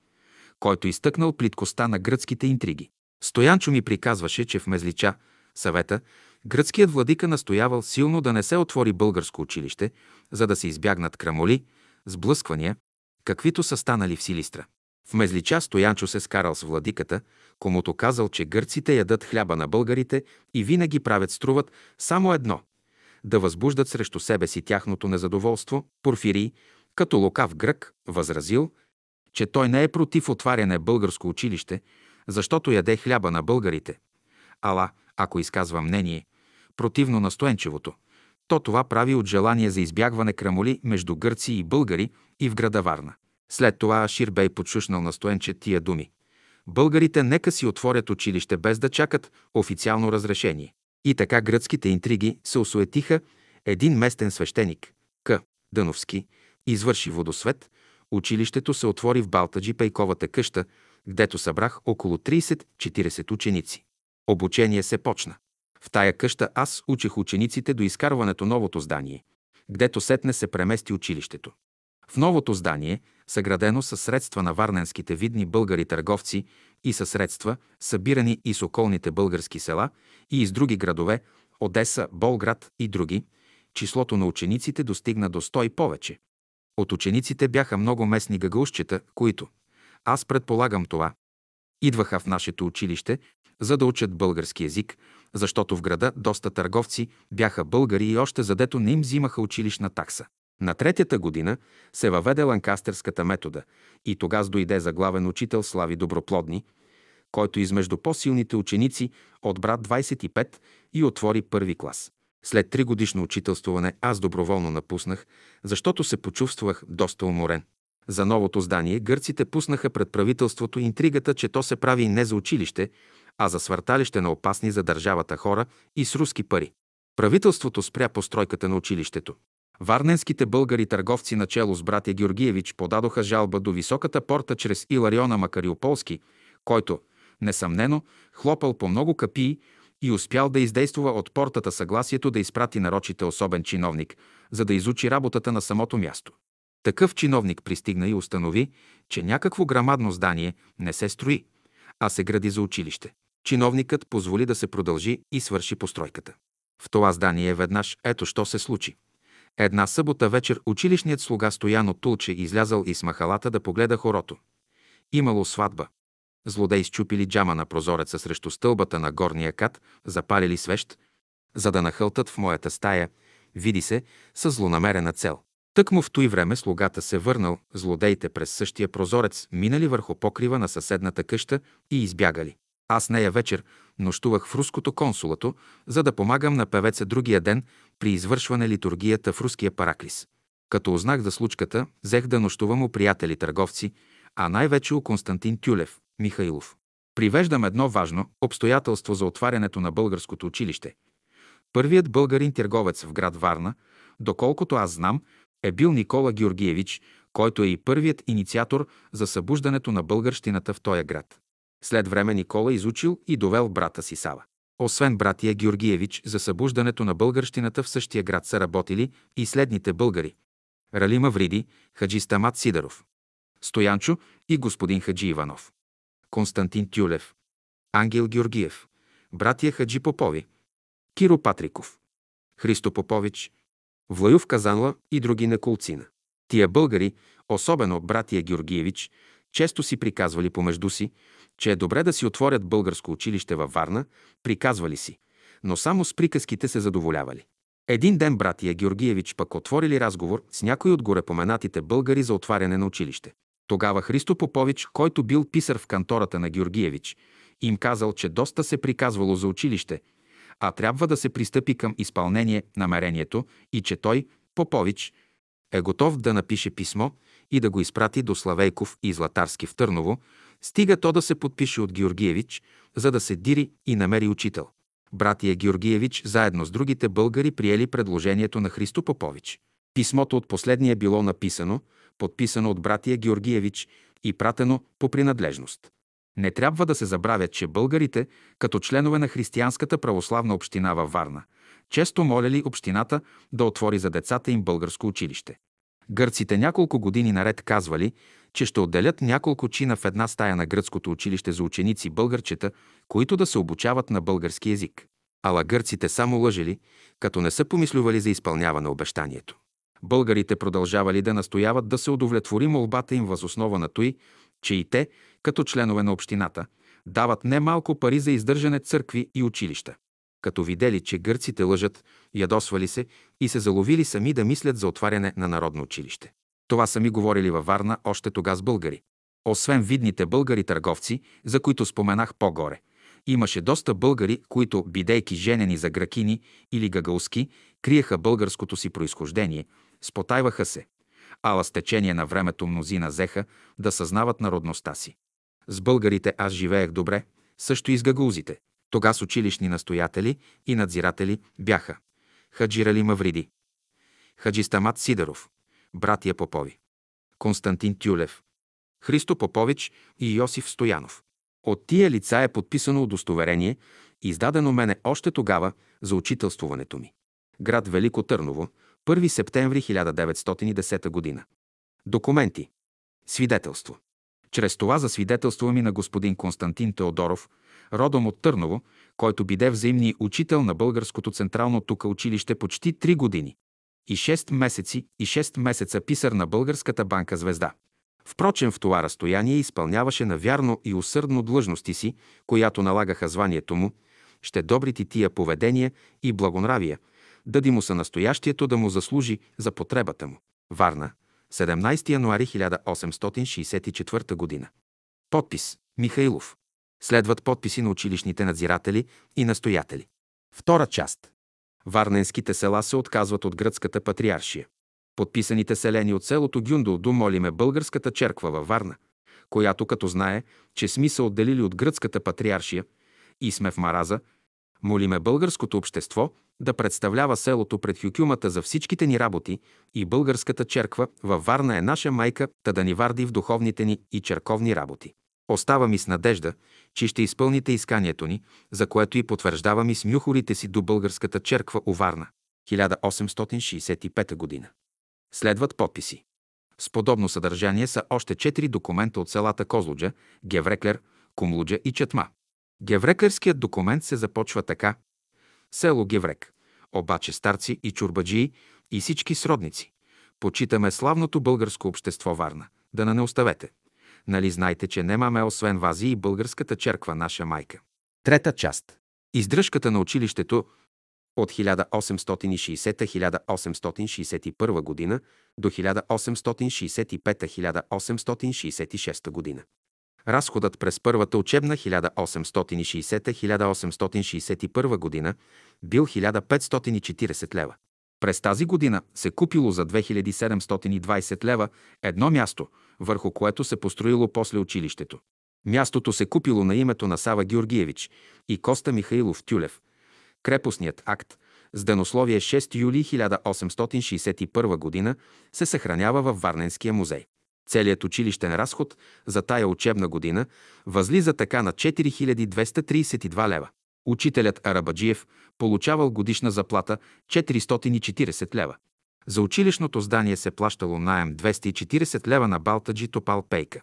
който изтъкнал плиткостта на гръцките интриги. Стоянчо ми приказваше, че в Мезлича, съвета, гръцкият владика настоявал силно да не се отвори българско училище, за да се избягнат крамоли, сблъсквания, каквито са станали в Силистра. В Мезлича Стоянчо се скарал с владиката, комуто казал, че гърците ядат хляба на българите и винаги правят струват само едно – да възбуждат срещу себе си тяхното незадоволство. Порфирий, като лукав грък, възразил, че той не е против отваряне българско училище, защото яде хляба на българите. Ала, ако изказва мнение, противно на Стоенчевото, то това прави от желание за избягване крамоли между гърци и българи и в града Варна. След това Ашир Бей подшушнал на Стоенче тия думи. Българите нека си отворят училище без да чакат официално разрешение. И така гръцките интриги се осуетиха. Един местен свещеник, Дъновски, извърши водосвет. Училището се отвори в Балтаджи Пейковата къща, гдето събрах около 30-40 ученици. Обучение се почна. В тая къща аз учех учениците до изкарването новото здание, гдето сетне се премести училището. В новото здание, съградено със средства на варненските видни българи търговци и със средства, събирани и с околните български села и из други градове, Одеса, Болград и други, числото на учениците достигна до 100 и повече. От учениците бяха много местни гъгълщета, които, аз предполагам това, идваха в нашето училище, за да учат български език, защото в града доста търговци бяха българи и още задето не им взимаха училищна такса. На третата година се въведе ланкастерската метода и тогаз дойде за главен учител Слави Доброплодни, който измежду по-силните ученици отбра 25 и отвори първи клас. След 3-годишно учителствуване аз доброволно напуснах, защото се почувствах доста уморен. За новото здание гърците пуснаха пред правителството интригата, че то се прави не за училище, а за свърталище на опасни за държавата хора и с руски пари. Правителството спря постройката на училището. Варненските българи търговци начело с братя Георгиевич подадоха жалба до високата порта чрез Илариона Макариополски, който, несъмнено, хлопал по много капии и успял да издействува от портата съгласието да изпрати нарочите особен чиновник, за да изучи работата на самото място. Такъв чиновник пристигна и установи, че някакво грамадно здание не се строи, а се гради за училище. Чиновникът позволи да се продължи и свърши постройката. В това здание веднъж ето що се случи. Една събота вечер училищният слуга Стояно Тулче излязал из махалата да погледа хорото. Имало сватба. Злодеи счупили джама на прозореца срещу стълбата на горния кат, запалили свещ, за да нахълтат в моята стая, види се, със злонамерена цел. Тъкмо в той време слугата се върнал, злодеите през същия прозорец минали върху покрива на съседната къща и избягали. Аз нея вечер нощувах в руското консулато, за да помагам на певеца другия ден при извършване литургията в руския параклис. Като узнах за случката, взех да нощувам у приятели търговци, а най-вече у Константин Тюлев, Михайлов. Привеждам едно важно обстоятелство за отварянето на българското училище. Първият българин търговец в град Варна, доколкото аз знам, е бил Никола Георгиевич, който е и първият инициатор за събуждането на българщината в този град. След време Никола изучил и довел брата си Сава. Освен братия Георгиевич, за събуждането на българщината в същия град са работили и следните българи: Рали Мавриди, Хаджистамат Сидеров, Стоянчо и господин Хаджи Иванов, Константин Тюлев, Ангел Георгиев, братия Хаджи Попови, Киро Патриков, Христо Попович, Влаюв Казанла и други на Колцина. Тия българи, особено братия Георгиевич, често си приказвали помежду си, че е добре да си отворят българско училище във Варна, приказвали си, но само с приказките се задоволявали. Един ден братия Георгиевич пък отворили разговор с някой от горепоменатите българи за отваряне на училище. Тогава Христо Попович, който бил писар в кантората на Георгиевич, им казал, че доста се приказвало за училище, а трябва да се пристъпи към изпълнение намерението и че той, Попович, е готов да напише писмо и да го изпрати до Славейков и Златарски в Търново, стига то да се подпише от Георгиевич, за да се дири и намери учител. Братия Георгиевич заедно с другите българи приели предложението на Христо Попович. Писмото от последния било написано, подписано от братия Георгиевич и пратено по принадлежност. Не трябва да се забравя, че българите, като членове на християнската православна община във Варна, често молели общината да отвори за децата им българско училище. Гърците няколко години наред казвали, че ще отделят няколко чина в една стая на гръцкото училище за ученици българчета, които да се обучават на български език. Ала гърците само лъжели, като не са помислювали за изпълняване обещанието. Българите продължавали да настояват да се удовлетвори молбата им въз основа на той, че и те, като членове на общината, дават немалко пари за издържане църкви и училища. Като видели, че гърците лъжат, ядосвали се и се заловили сами да мислят за отваряне на народно училище. Това са ми говорили във Варна още тога с българи. Освен видните българи търговци, за които споменах по-горе, имаше доста българи, които, бидейки женени за гракини или гагаузки, криеха българското си произхождение, спотайваха се, ала с течение на времето мнозина взеха да съзнават народността си. С българите аз живеех добре, също и с гагаузите. Тога с училищни настоятели и надзиратели бяха Хаджи Рали Мавриди, Хаджистамат Сидеров, братия Попови, Константин Тюлев, Христо Попович и Йосиф Стоянов. От тия лица е подписано удостоверение, издадено мене още тогава за учителствуването ми. Град Велико Търново, 1 септември 1910 година. Документи. Свидетелство. Чрез това засвидетелствува ми на господин Константин Теодоров, родом от Търново, който биде взаимни учител на Българското централно тука училище почти 3 години и 6 месеци и 6 месеца писар на Българската банка Звезда. Впрочем, в това разстояние изпълняваше навярно и усърдно длъжности си, която налагаха званието му, ще добрити тия поведение и благонравия, дади му са настоящието да му заслужи за потребата му. Варна, 17 януари 1864 година. Подпис Михайлов. Следват подписи на училищните надзиратели и настоятели. Втора част. Варненските села се отказват от гръцката патриаршия. Подписаните селени от селото Гюндолду молиме българската черква във Варна, която като знае, че сме се отделили от гръцката патриаршия и сме в мараза, молиме българското общество да представлява селото пред хюкюмата за всичките ни работи и българската черква във Варна е наша майка, та да ни варди в духовните ни и черковни работи. Остава ми с надежда, че ще изпълните исканието ни, за което и потвърждавам и с мюхорите си до българската черква у Варна. 1865 година. Следват подписи. С подобно съдържание са още 4 документа от селата Козлуджа, Гевреклер, Кумлуджа и Четма. Гевреклерският документ се започва така. Село Геврек, обаче старци и чурбаджии и всички сродници. Почитаме славното българско общество Варна, да не оставете. Нали знаете, че немаме освен вази и българската черква наша майка. Трета част. Издръжката на училището от 1860-1861 година до 1865-1866 година. Разходът през първата учебна 1860-1861 година бил 1540 лева. През тази година се купило за 2720 лева едно място, върху което се построило после училището. Мястото се купило на името на Сава Георгиевич и Коста Михайлов Тюлев. Крепостният акт с денословие 6 юли 1861 година се съхранява във Варненския музей. Целият училищен разход за тая учебна година възлиза така на 4232 лева. Учителят Арабаджиев получавал годишна заплата 440 лева. За училищното здание се плащало наем 240 лева на Балтаджи Топал Пейка.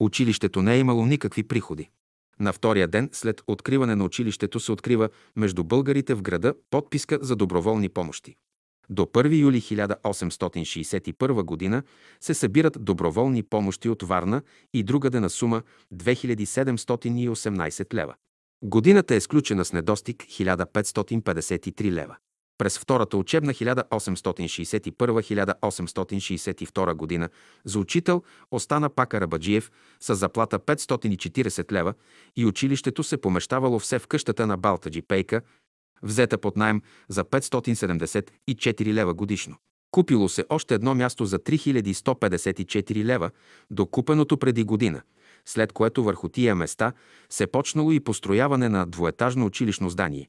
Училището не е имало никакви приходи. На втория ден след откриване на училището се открива между българите в града подписка за доброволни помощи. До 1 юли 1861 година се събират доброволни помощи от Варна и другаде на сума 2718 лева. Годината е сключена с недостиг 1553 лева. През втората учебна 1861-1862 година за учител остана пак Арабаджиев с заплата 540 лева и училището се помещавало все в къщата на Балтаджи Пейка, взета под наем за 574 лева годишно. Купило се още едно място за 3154 лева, докупеното преди година, след което върху тия места се почнало и построяване на двоетажно училищно здание.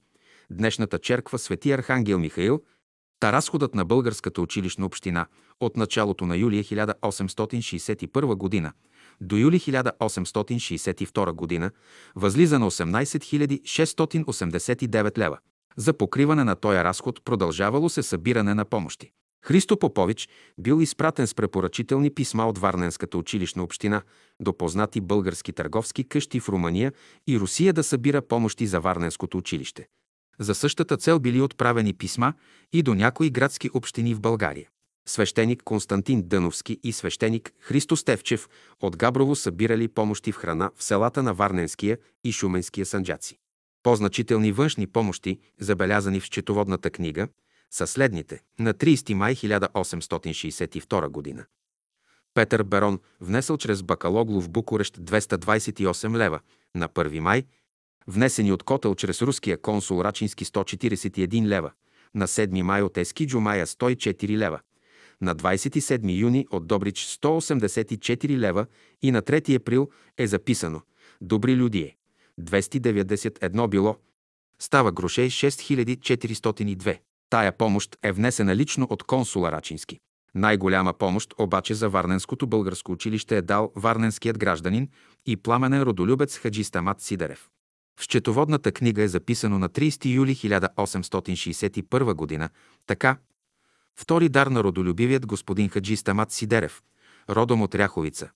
Днешната черква Свети Архангел Михаил, Та разходът на Българската училищна община от началото на юли 1861 година до юли 1862 година възлиза на 18 689 лева. За покриване на този разход продължавало се събиране на помощи. Христо Попович бил изпратен с препоръчителни писма от Варненската училищна община до познати български търговски къщи в Румъния и Русия да събира помощи за Варненското училище. За същата цел били отправени писма и до някои градски общини в България. Свещеник Константин Дъновски и свещеник Христо Стевчев от Габрово събирали помощи в храна в селата на Варненския и Шуменския санджаци. По-значителни външни помощи, забелязани в счетоводната книга, са следните. На 30 май 1862 година Петър Берон внесъл чрез Бакалоглу в Букурещ 228 лева. На 1 май внесени от Котел чрез руския консул Рачински 141 лева. На 7 май от Ескиджо Мая 104 лева. На 27 юни от Добрич 184 лева и на 3 април е записано «Добри людие» 291 било. Става грошей 6402. Тая помощ е внесена лично от консула Рачински. Най-голяма помощ обаче за Варненското българско училище е дал варненският гражданин и пламенен родолюбец Хаджистамат Сидеров. В счетоводната книга е записано на 30 юли 1861 година така: втори дар на родолюбивият господин Хаджистамат Сидеров, родом от Ряховица,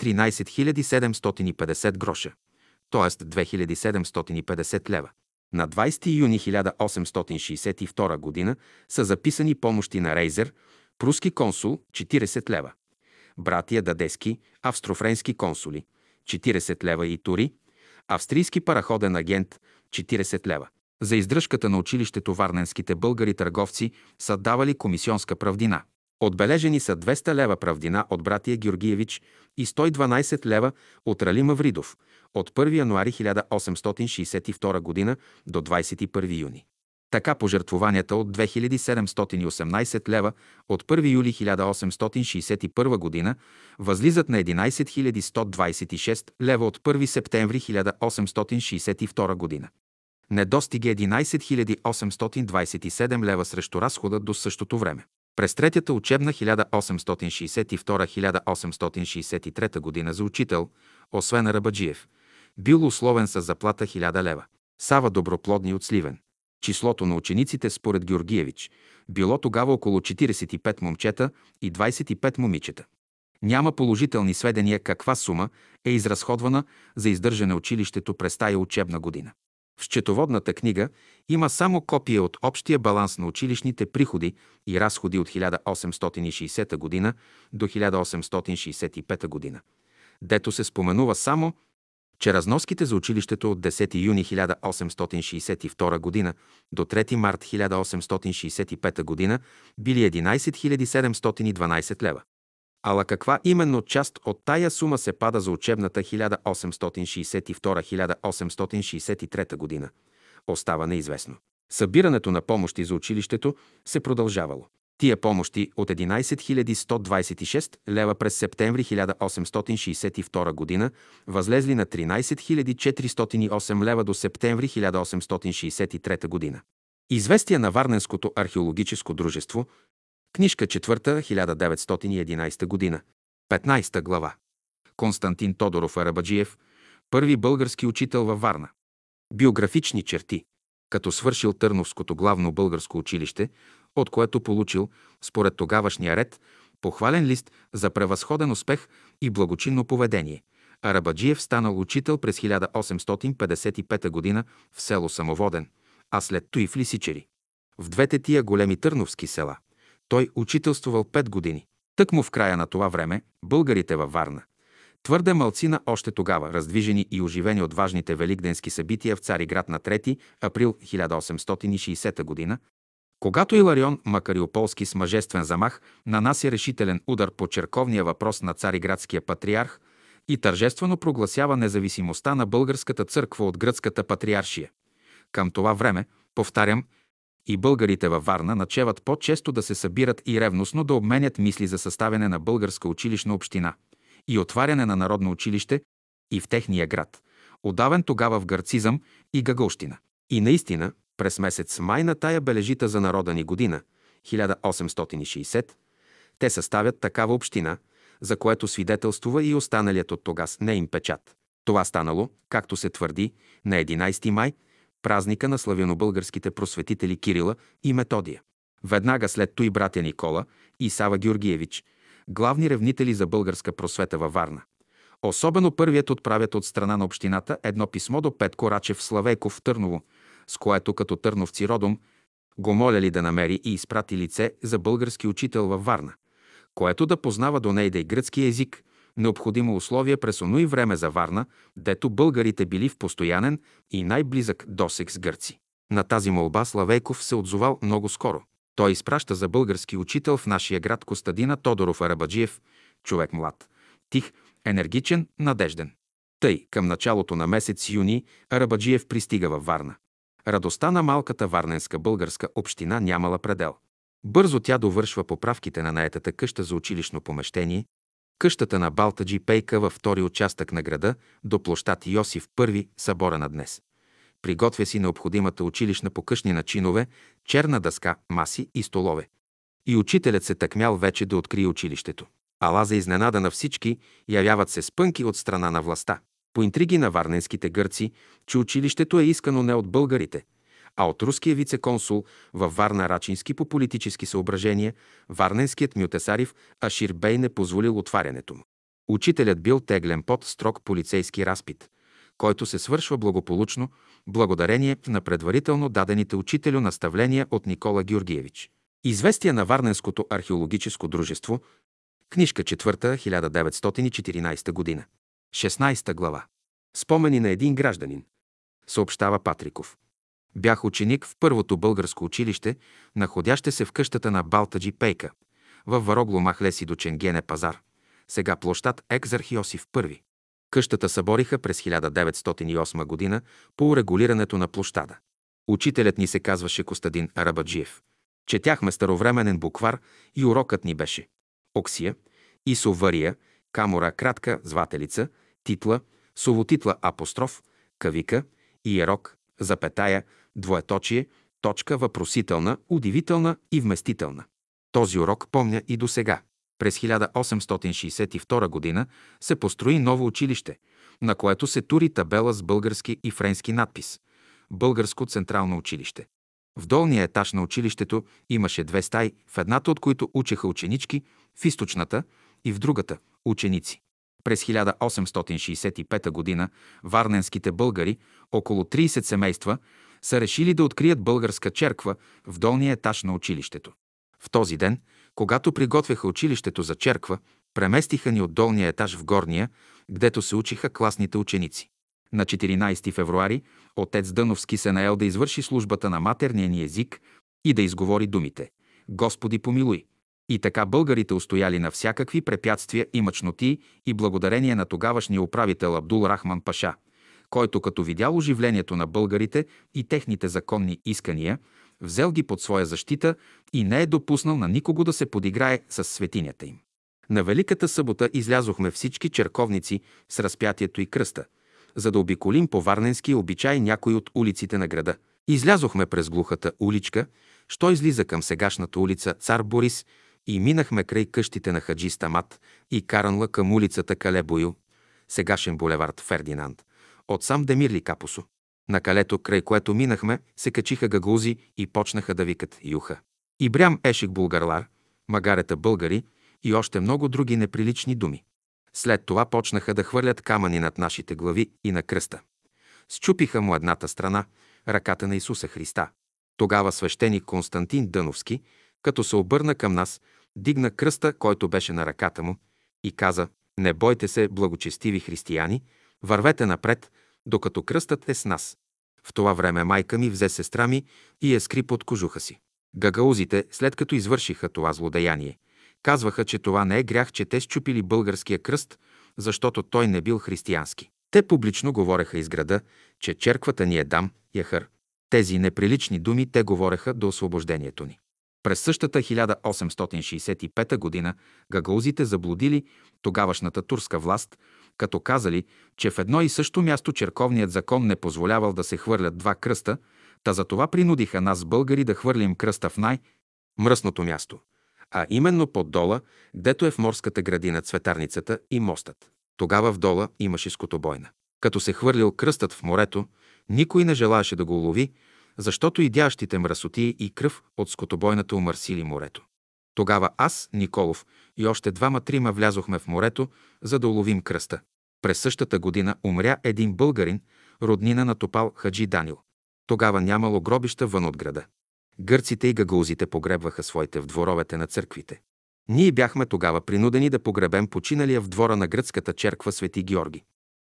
13 750 гроша, т.е. 2750 лева. На 20 юни 1862 година са записани помощи на Рейзер, пруски консул 40 лева, братия Дадески, австрофренски консули 40 лева и Тури, австрийски параходен агент 40 лева. За издръжката на училището варненските българи търговци са давали комисионска правдина. Отбележени са 200 лева правдина от братия Георгиевич и 112 лева от Рали Мавридов от 1 януари 1862 година до 21 юни. Така пожертвованията от 2718 лева от 1 юли 1861 година възлизат на 11 126 лева от 1 септември 1862 година. Недостига 11 827 лева срещу разхода до същото време. През третата учебна 1862-1863 година за учител, освен Арабаджиев, бил условен с заплата 1000 лева. Сава Доброплодни от Сливен. Числото на учениците според Георгиевич било тогава около 45 момчета и 25 момичета. Няма положителни сведения каква сума е изразходвана за издържане училището през тая учебна година. В счетоводната книга има само копие от общия баланс на училищните приходи и разходи от 1860 година до 1865 година, дето се споменува само, че разноските за училището от 10 юни 1862 година до 3 март 1865 година били 11 712 лева. Ала каква именно част от тая сума се пада за учебната 1862-1863 година, остава неизвестно. Събирането на помощи за училището се продължавало. Тия помощи от 11 126 лева през септември 1862 година възлезли на 13 408 лева до септември 1863 година. Известия на Варненското археологическо дружество, книжка 4, 1911 година, 15 глава. Константин Тодоров Арабаджиев, първи български учител във Варна. Биографични черти. Като свършил Търновското главно българско училище, от което получил, според тогавашния ред, похвален лист за превъзходен успех и благочинно поведение, Арабаджиев станал учител през 1855 година в село Самоводен, а след той в Лисичери. В двете тия големи търновски села той учителствувал 5 години. Тъкмо в края на това време българите във Варна, твърде малцина още тогава, раздвижени и оживени от важните великденски събития в Цариград на 3 април 1860 година, когато Иларион Макариополски с мъжествен замах нанася решителен удар по черковния въпрос на цариградския патриарх и тържествено прогласява независимостта на българската църква от гръцката патриаршия. Към това време, повтарям, и българите във Варна начеват по-често да се събират и ревностно да обменят мисли за съставяне на българска училищна община и отваряне на народно училище и в техния град, отдавен тогава в гърцизъм и гагълщина. И наистина, през месец май на тая бележита за народа ни година, 1860, те съставят такава община, за което свидетелствува и останалият от тогас не им печат. Това станало, както се твърди, на 11 май, празника на славянобългарските просветители Кирила и Методия. Веднага след той братя Никола и Сава Георгиевич, главни ревнители за българска просвета във Варна. Особено първият отправят от страна на общината едно писмо до Петко Рачев Славейков в Търново, с което като търновци родом го моляли да намери и изпрати лице за български учител във Варна, което да познава до нейде и гръцки език, необходимо условие през оно и време за Варна, дето българите били в постоянен и най-близък досег с гърци. На тази молба Славейков се отзовал много скоро. Той изпраща за български учител в нашия град Костадина Тодоров Арабаджиев, човек млад, тих, енергичен, надежден. Тъй, към началото на месец юни, Арабаджиев пристига във Варна. Радостта на малката варненска българска община нямала предел. Бързо тя довършва поправките на наетата къща за училищно помещение, къщата на Балтаджи Пейка във втори участък на града до площад Йосиф I, събора на днес. Приготвя си необходимата училищна покъщнина, чинове, черна дъска, маси и столове. И учителят се тъкмял вече да открие училището. Ала за изненада на всички явяват се спънки от страна на властта. По интриги на варненските гърци, че училището е искано не от българите, а от руския вицеконсул във Варна Рачински по политически съображения, варненският мютесарив Ашир Бей не позволил отварянето му. Учителят бил теглен под строг полицейски разпит, който се свършва благополучно, благодарение на предварително дадените учителю наставления от Никола Георгиевич. Известия на Варненското археологическо дружество, книжка 4, 1914 година, 16 глава. Спомени на един гражданин, съобщава Патриков. Бях ученик в първото българско училище, находяще се в къщата на Балтаджи Пейка, във Варогло Махлеси до Ченгене пазар, сега площад Екзарх Йосиф I. Къщата събориха през 1908 година по урегулирането на площада. Учителят ни се казваше Костадин Арабаджиев. Четяхме старовременен буквар и урокът ни беше Оксия, Исовария, камора кратка, звателица, титла, совотитла, апостроф, кавика, иерок, запетая, двоеточие, точка, въпросителна, удивителна и вместителна. Този урок помня и до сега. През 1862 година се построи ново училище, на което се тури табела с български и френски надпис «Българско централно училище». В долния етаж на училището имаше две стаи, в едната от които учеха ученички, в източната и в другата – ученици. През 1865 година варненските българи, около 30 семейства, са решили да открият българска черква в долния етаж на училището. В този ден, когато приготвяха училището за черква, преместиха ни от долния етаж в горния, гдето се учиха класните ученици. На 14 февруари отец Дъновски се наел да извърши службата на матерния ни език и да изговори думите «Господи помилуй». И така българите устояли на всякакви препятствия и мъчноти и благодарение на тогавашния управител Абдул Рахман Паша, който като видял оживлението на българите и техните законни искания, взел ги под своя защита и не е допуснал на никого да се подиграе с светинята им. На Великата събота излязохме всички черковници с разпятието и кръста, за да обиколим по варненски обичай някой от улиците на града. Излязохме през глухата уличка, що излиза към сегашната улица Цар Борис, и минахме край къщите на Хаджистамат и Каранла към улицата Кале Боил, сегашен булевард Фердинанд, от сам Демирли Капусо. На калето, край което минахме, се качиха гагузи и почнаха да викат юха. Ибрям Ешик Булгарлар, магарета българи и още много други неприлични думи. След това почнаха да хвърлят камъни над нашите глави и на кръста. Счупиха му едната страна, ръката на Исуса Христа. Тогава свещеник Константин Дъновски, като се обърна към нас, дигна кръста, който беше на ръката му, и каза: «Не бойте се, благочестиви християни, вървете напред, докато кръстът е с нас». В това време майка ми взе сестра ми и я скри под кожуха си. Гагаузите, след като извършиха това злодеяние, казваха, че това не е грях, че те счупили българския кръст, защото той не бил християнски. Те публично говореха из града, че черквата ни е дам, яхър. Тези неприлични думи те говореха до освобождението ни. През същата 1865 година гагаузите заблудили тогавашната турска власт, като казали, че в едно и също място черковният закон не позволявал да се хвърлят два кръста, та затова принудиха нас българи да хвърлим кръста в най- мръсното място, а именно под Дола, дето е в морската градина цветарницата и мостът. Тогава в Дола имаше скотобойна. Като се хвърлил кръстът в морето, никой не желаеше да го улови, защото идящите мръсоти и кръв от скотобойната умърсили морето. Тогава аз, Николов и още двама-трима влязохме в морето, за да уловим кръста. През същата година умря един българин, роднина на Топал Хаджи Данил. Тогава нямало гробища вън от града. Гърците и гагаузите погребваха своите в дворовете на църквите. Ние бяхме тогава принудени да погребем починалия в двора на гръцката черква Свети Георги.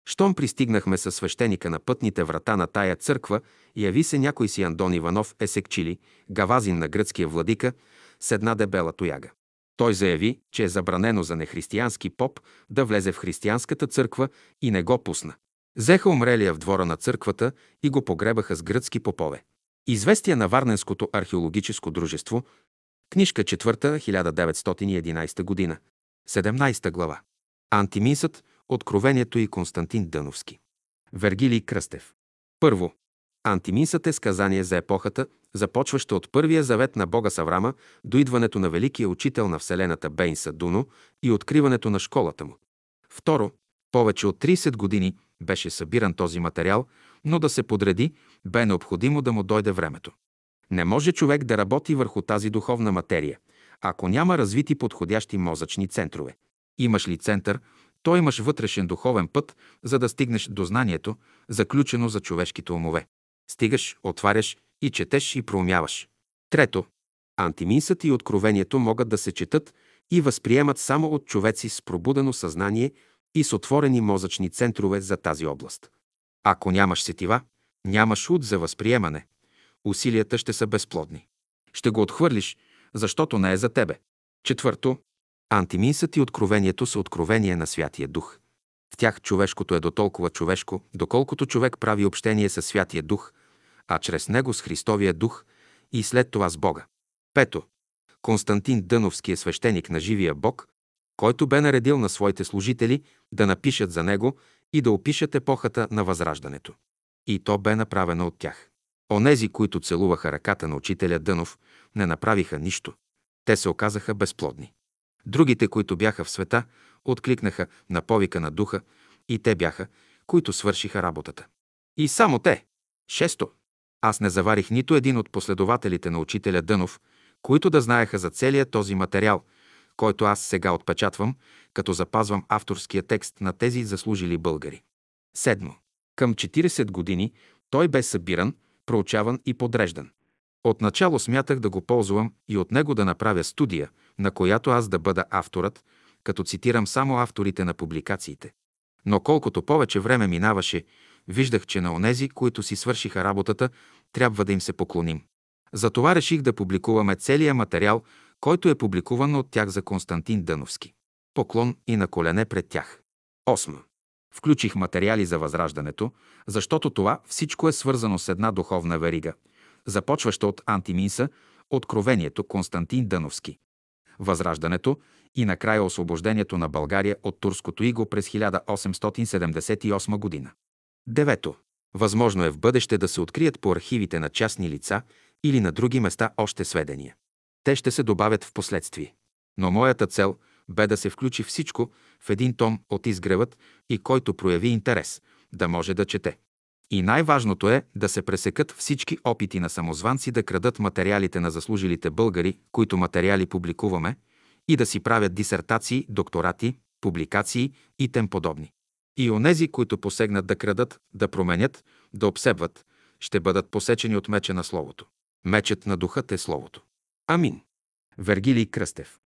Щом пристигнахме със свещеника на пътните врата на тая църква, яви се някой си Андон Иванов Есекчили, гавазин на гръцкия владика, с една дебела тояга. Той заяви, че е забранено за нехристиянски поп да влезе в християнската църква и не го пусна. Взеха умрелия в двора на църквата и го погребаха с гръцки попове. Известия на Варненското археологическо дружество, книжка 4, 1911 година, 17 глава. Антиминсът, Откровението и Константин Дъновски. Вергилий Кръстев. Първо. Антиминсът е сказание за епохата, започваща от Първия завет на Бога с Аврама до идването на великия учител на Вселената Бейнса Дуно и откриването на школата му. Второ. Повече от 30 години беше събиран този материал, но да се подреди, бе необходимо да му дойде времето. Не може човек да работи върху тази духовна материя, ако няма развити подходящи мозъчни центрове. Имаш ли център, то имаш вътрешен духовен път, за да стигнеш до знанието, заключено за човешките умове. Стигаш, отваряш и четеш и проумяваш. Трето, антиминсът и откровението могат да се четат и възприемат само от човеци с пробудено съзнание и с отворени мозъчни центрове за тази област. Ако нямаш сетива, нямаш ут за възприемане. Усилията ще са безплодни. Ще го отхвърлиш, защото не е за тебе. Четвърто, антиминсът и откровението са откровение на Святия Дух. В тях човешкото е дотолкова човешко, доколкото човек прави общение със Святия Дух, а чрез него с Христовия Дух и след това с Бога. Пето, Константин Дъновски е свещеник на живия Бог, който бе наредил на своите служители да напишат за него и да опишат епохата на Възраждането. И то бе направено от тях. Онези, които целуваха ръката на учителя Дънов, не направиха нищо. Те се оказаха безплодни. Другите, които бяха в света, откликнаха на повика на духа и те бяха, които свършиха работата. И само те! Шесто. Аз не заварих нито един от последователите на учителя Дънов, които да знаеха за целия този материал, който аз сега отпечатвам, като запазвам авторския текст на тези заслужили българи. Седмо. Към 40 години той бе събиран, проучаван и подреждан. Отначало смятах да го ползвам и от него да направя студия, на която аз да бъда авторът, като цитирам само авторите на публикациите. Но колкото повече време минаваше, виждах, че на онези, които си свършиха работата, трябва да им се поклоним. Затова реших да публикуваме целия материал, който е публикуван от тях за Константин Дъновски. Поклон и на колене пред тях. 8. Включих материали за Възраждането, защото това всичко е свързано с една духовна верига, започваща от антиминса, откровението Константин Дъновски, Възраждането и накрая освобождението на България от турското иго през 1878 година. 9. Възможно е в бъдеще да се открият по архивите на частни лица или на други места още сведения. Те ще се добавят в последствие. Но моята цел бе да се включи всичко в един том от изгревът и който прояви интерес, да може да чете. И най-важното е да се пресекат всички опити на самозванци да крадат материалите на заслужилите българи, които материали публикуваме, и да си правят дисертации, докторати, публикации и тем подобни. И онези, които посегнат да крадат, да променят, да обсебват, ще бъдат посечени от меча на Словото. Мечът на духът е Словото. Амин. Вергилий Кръстев.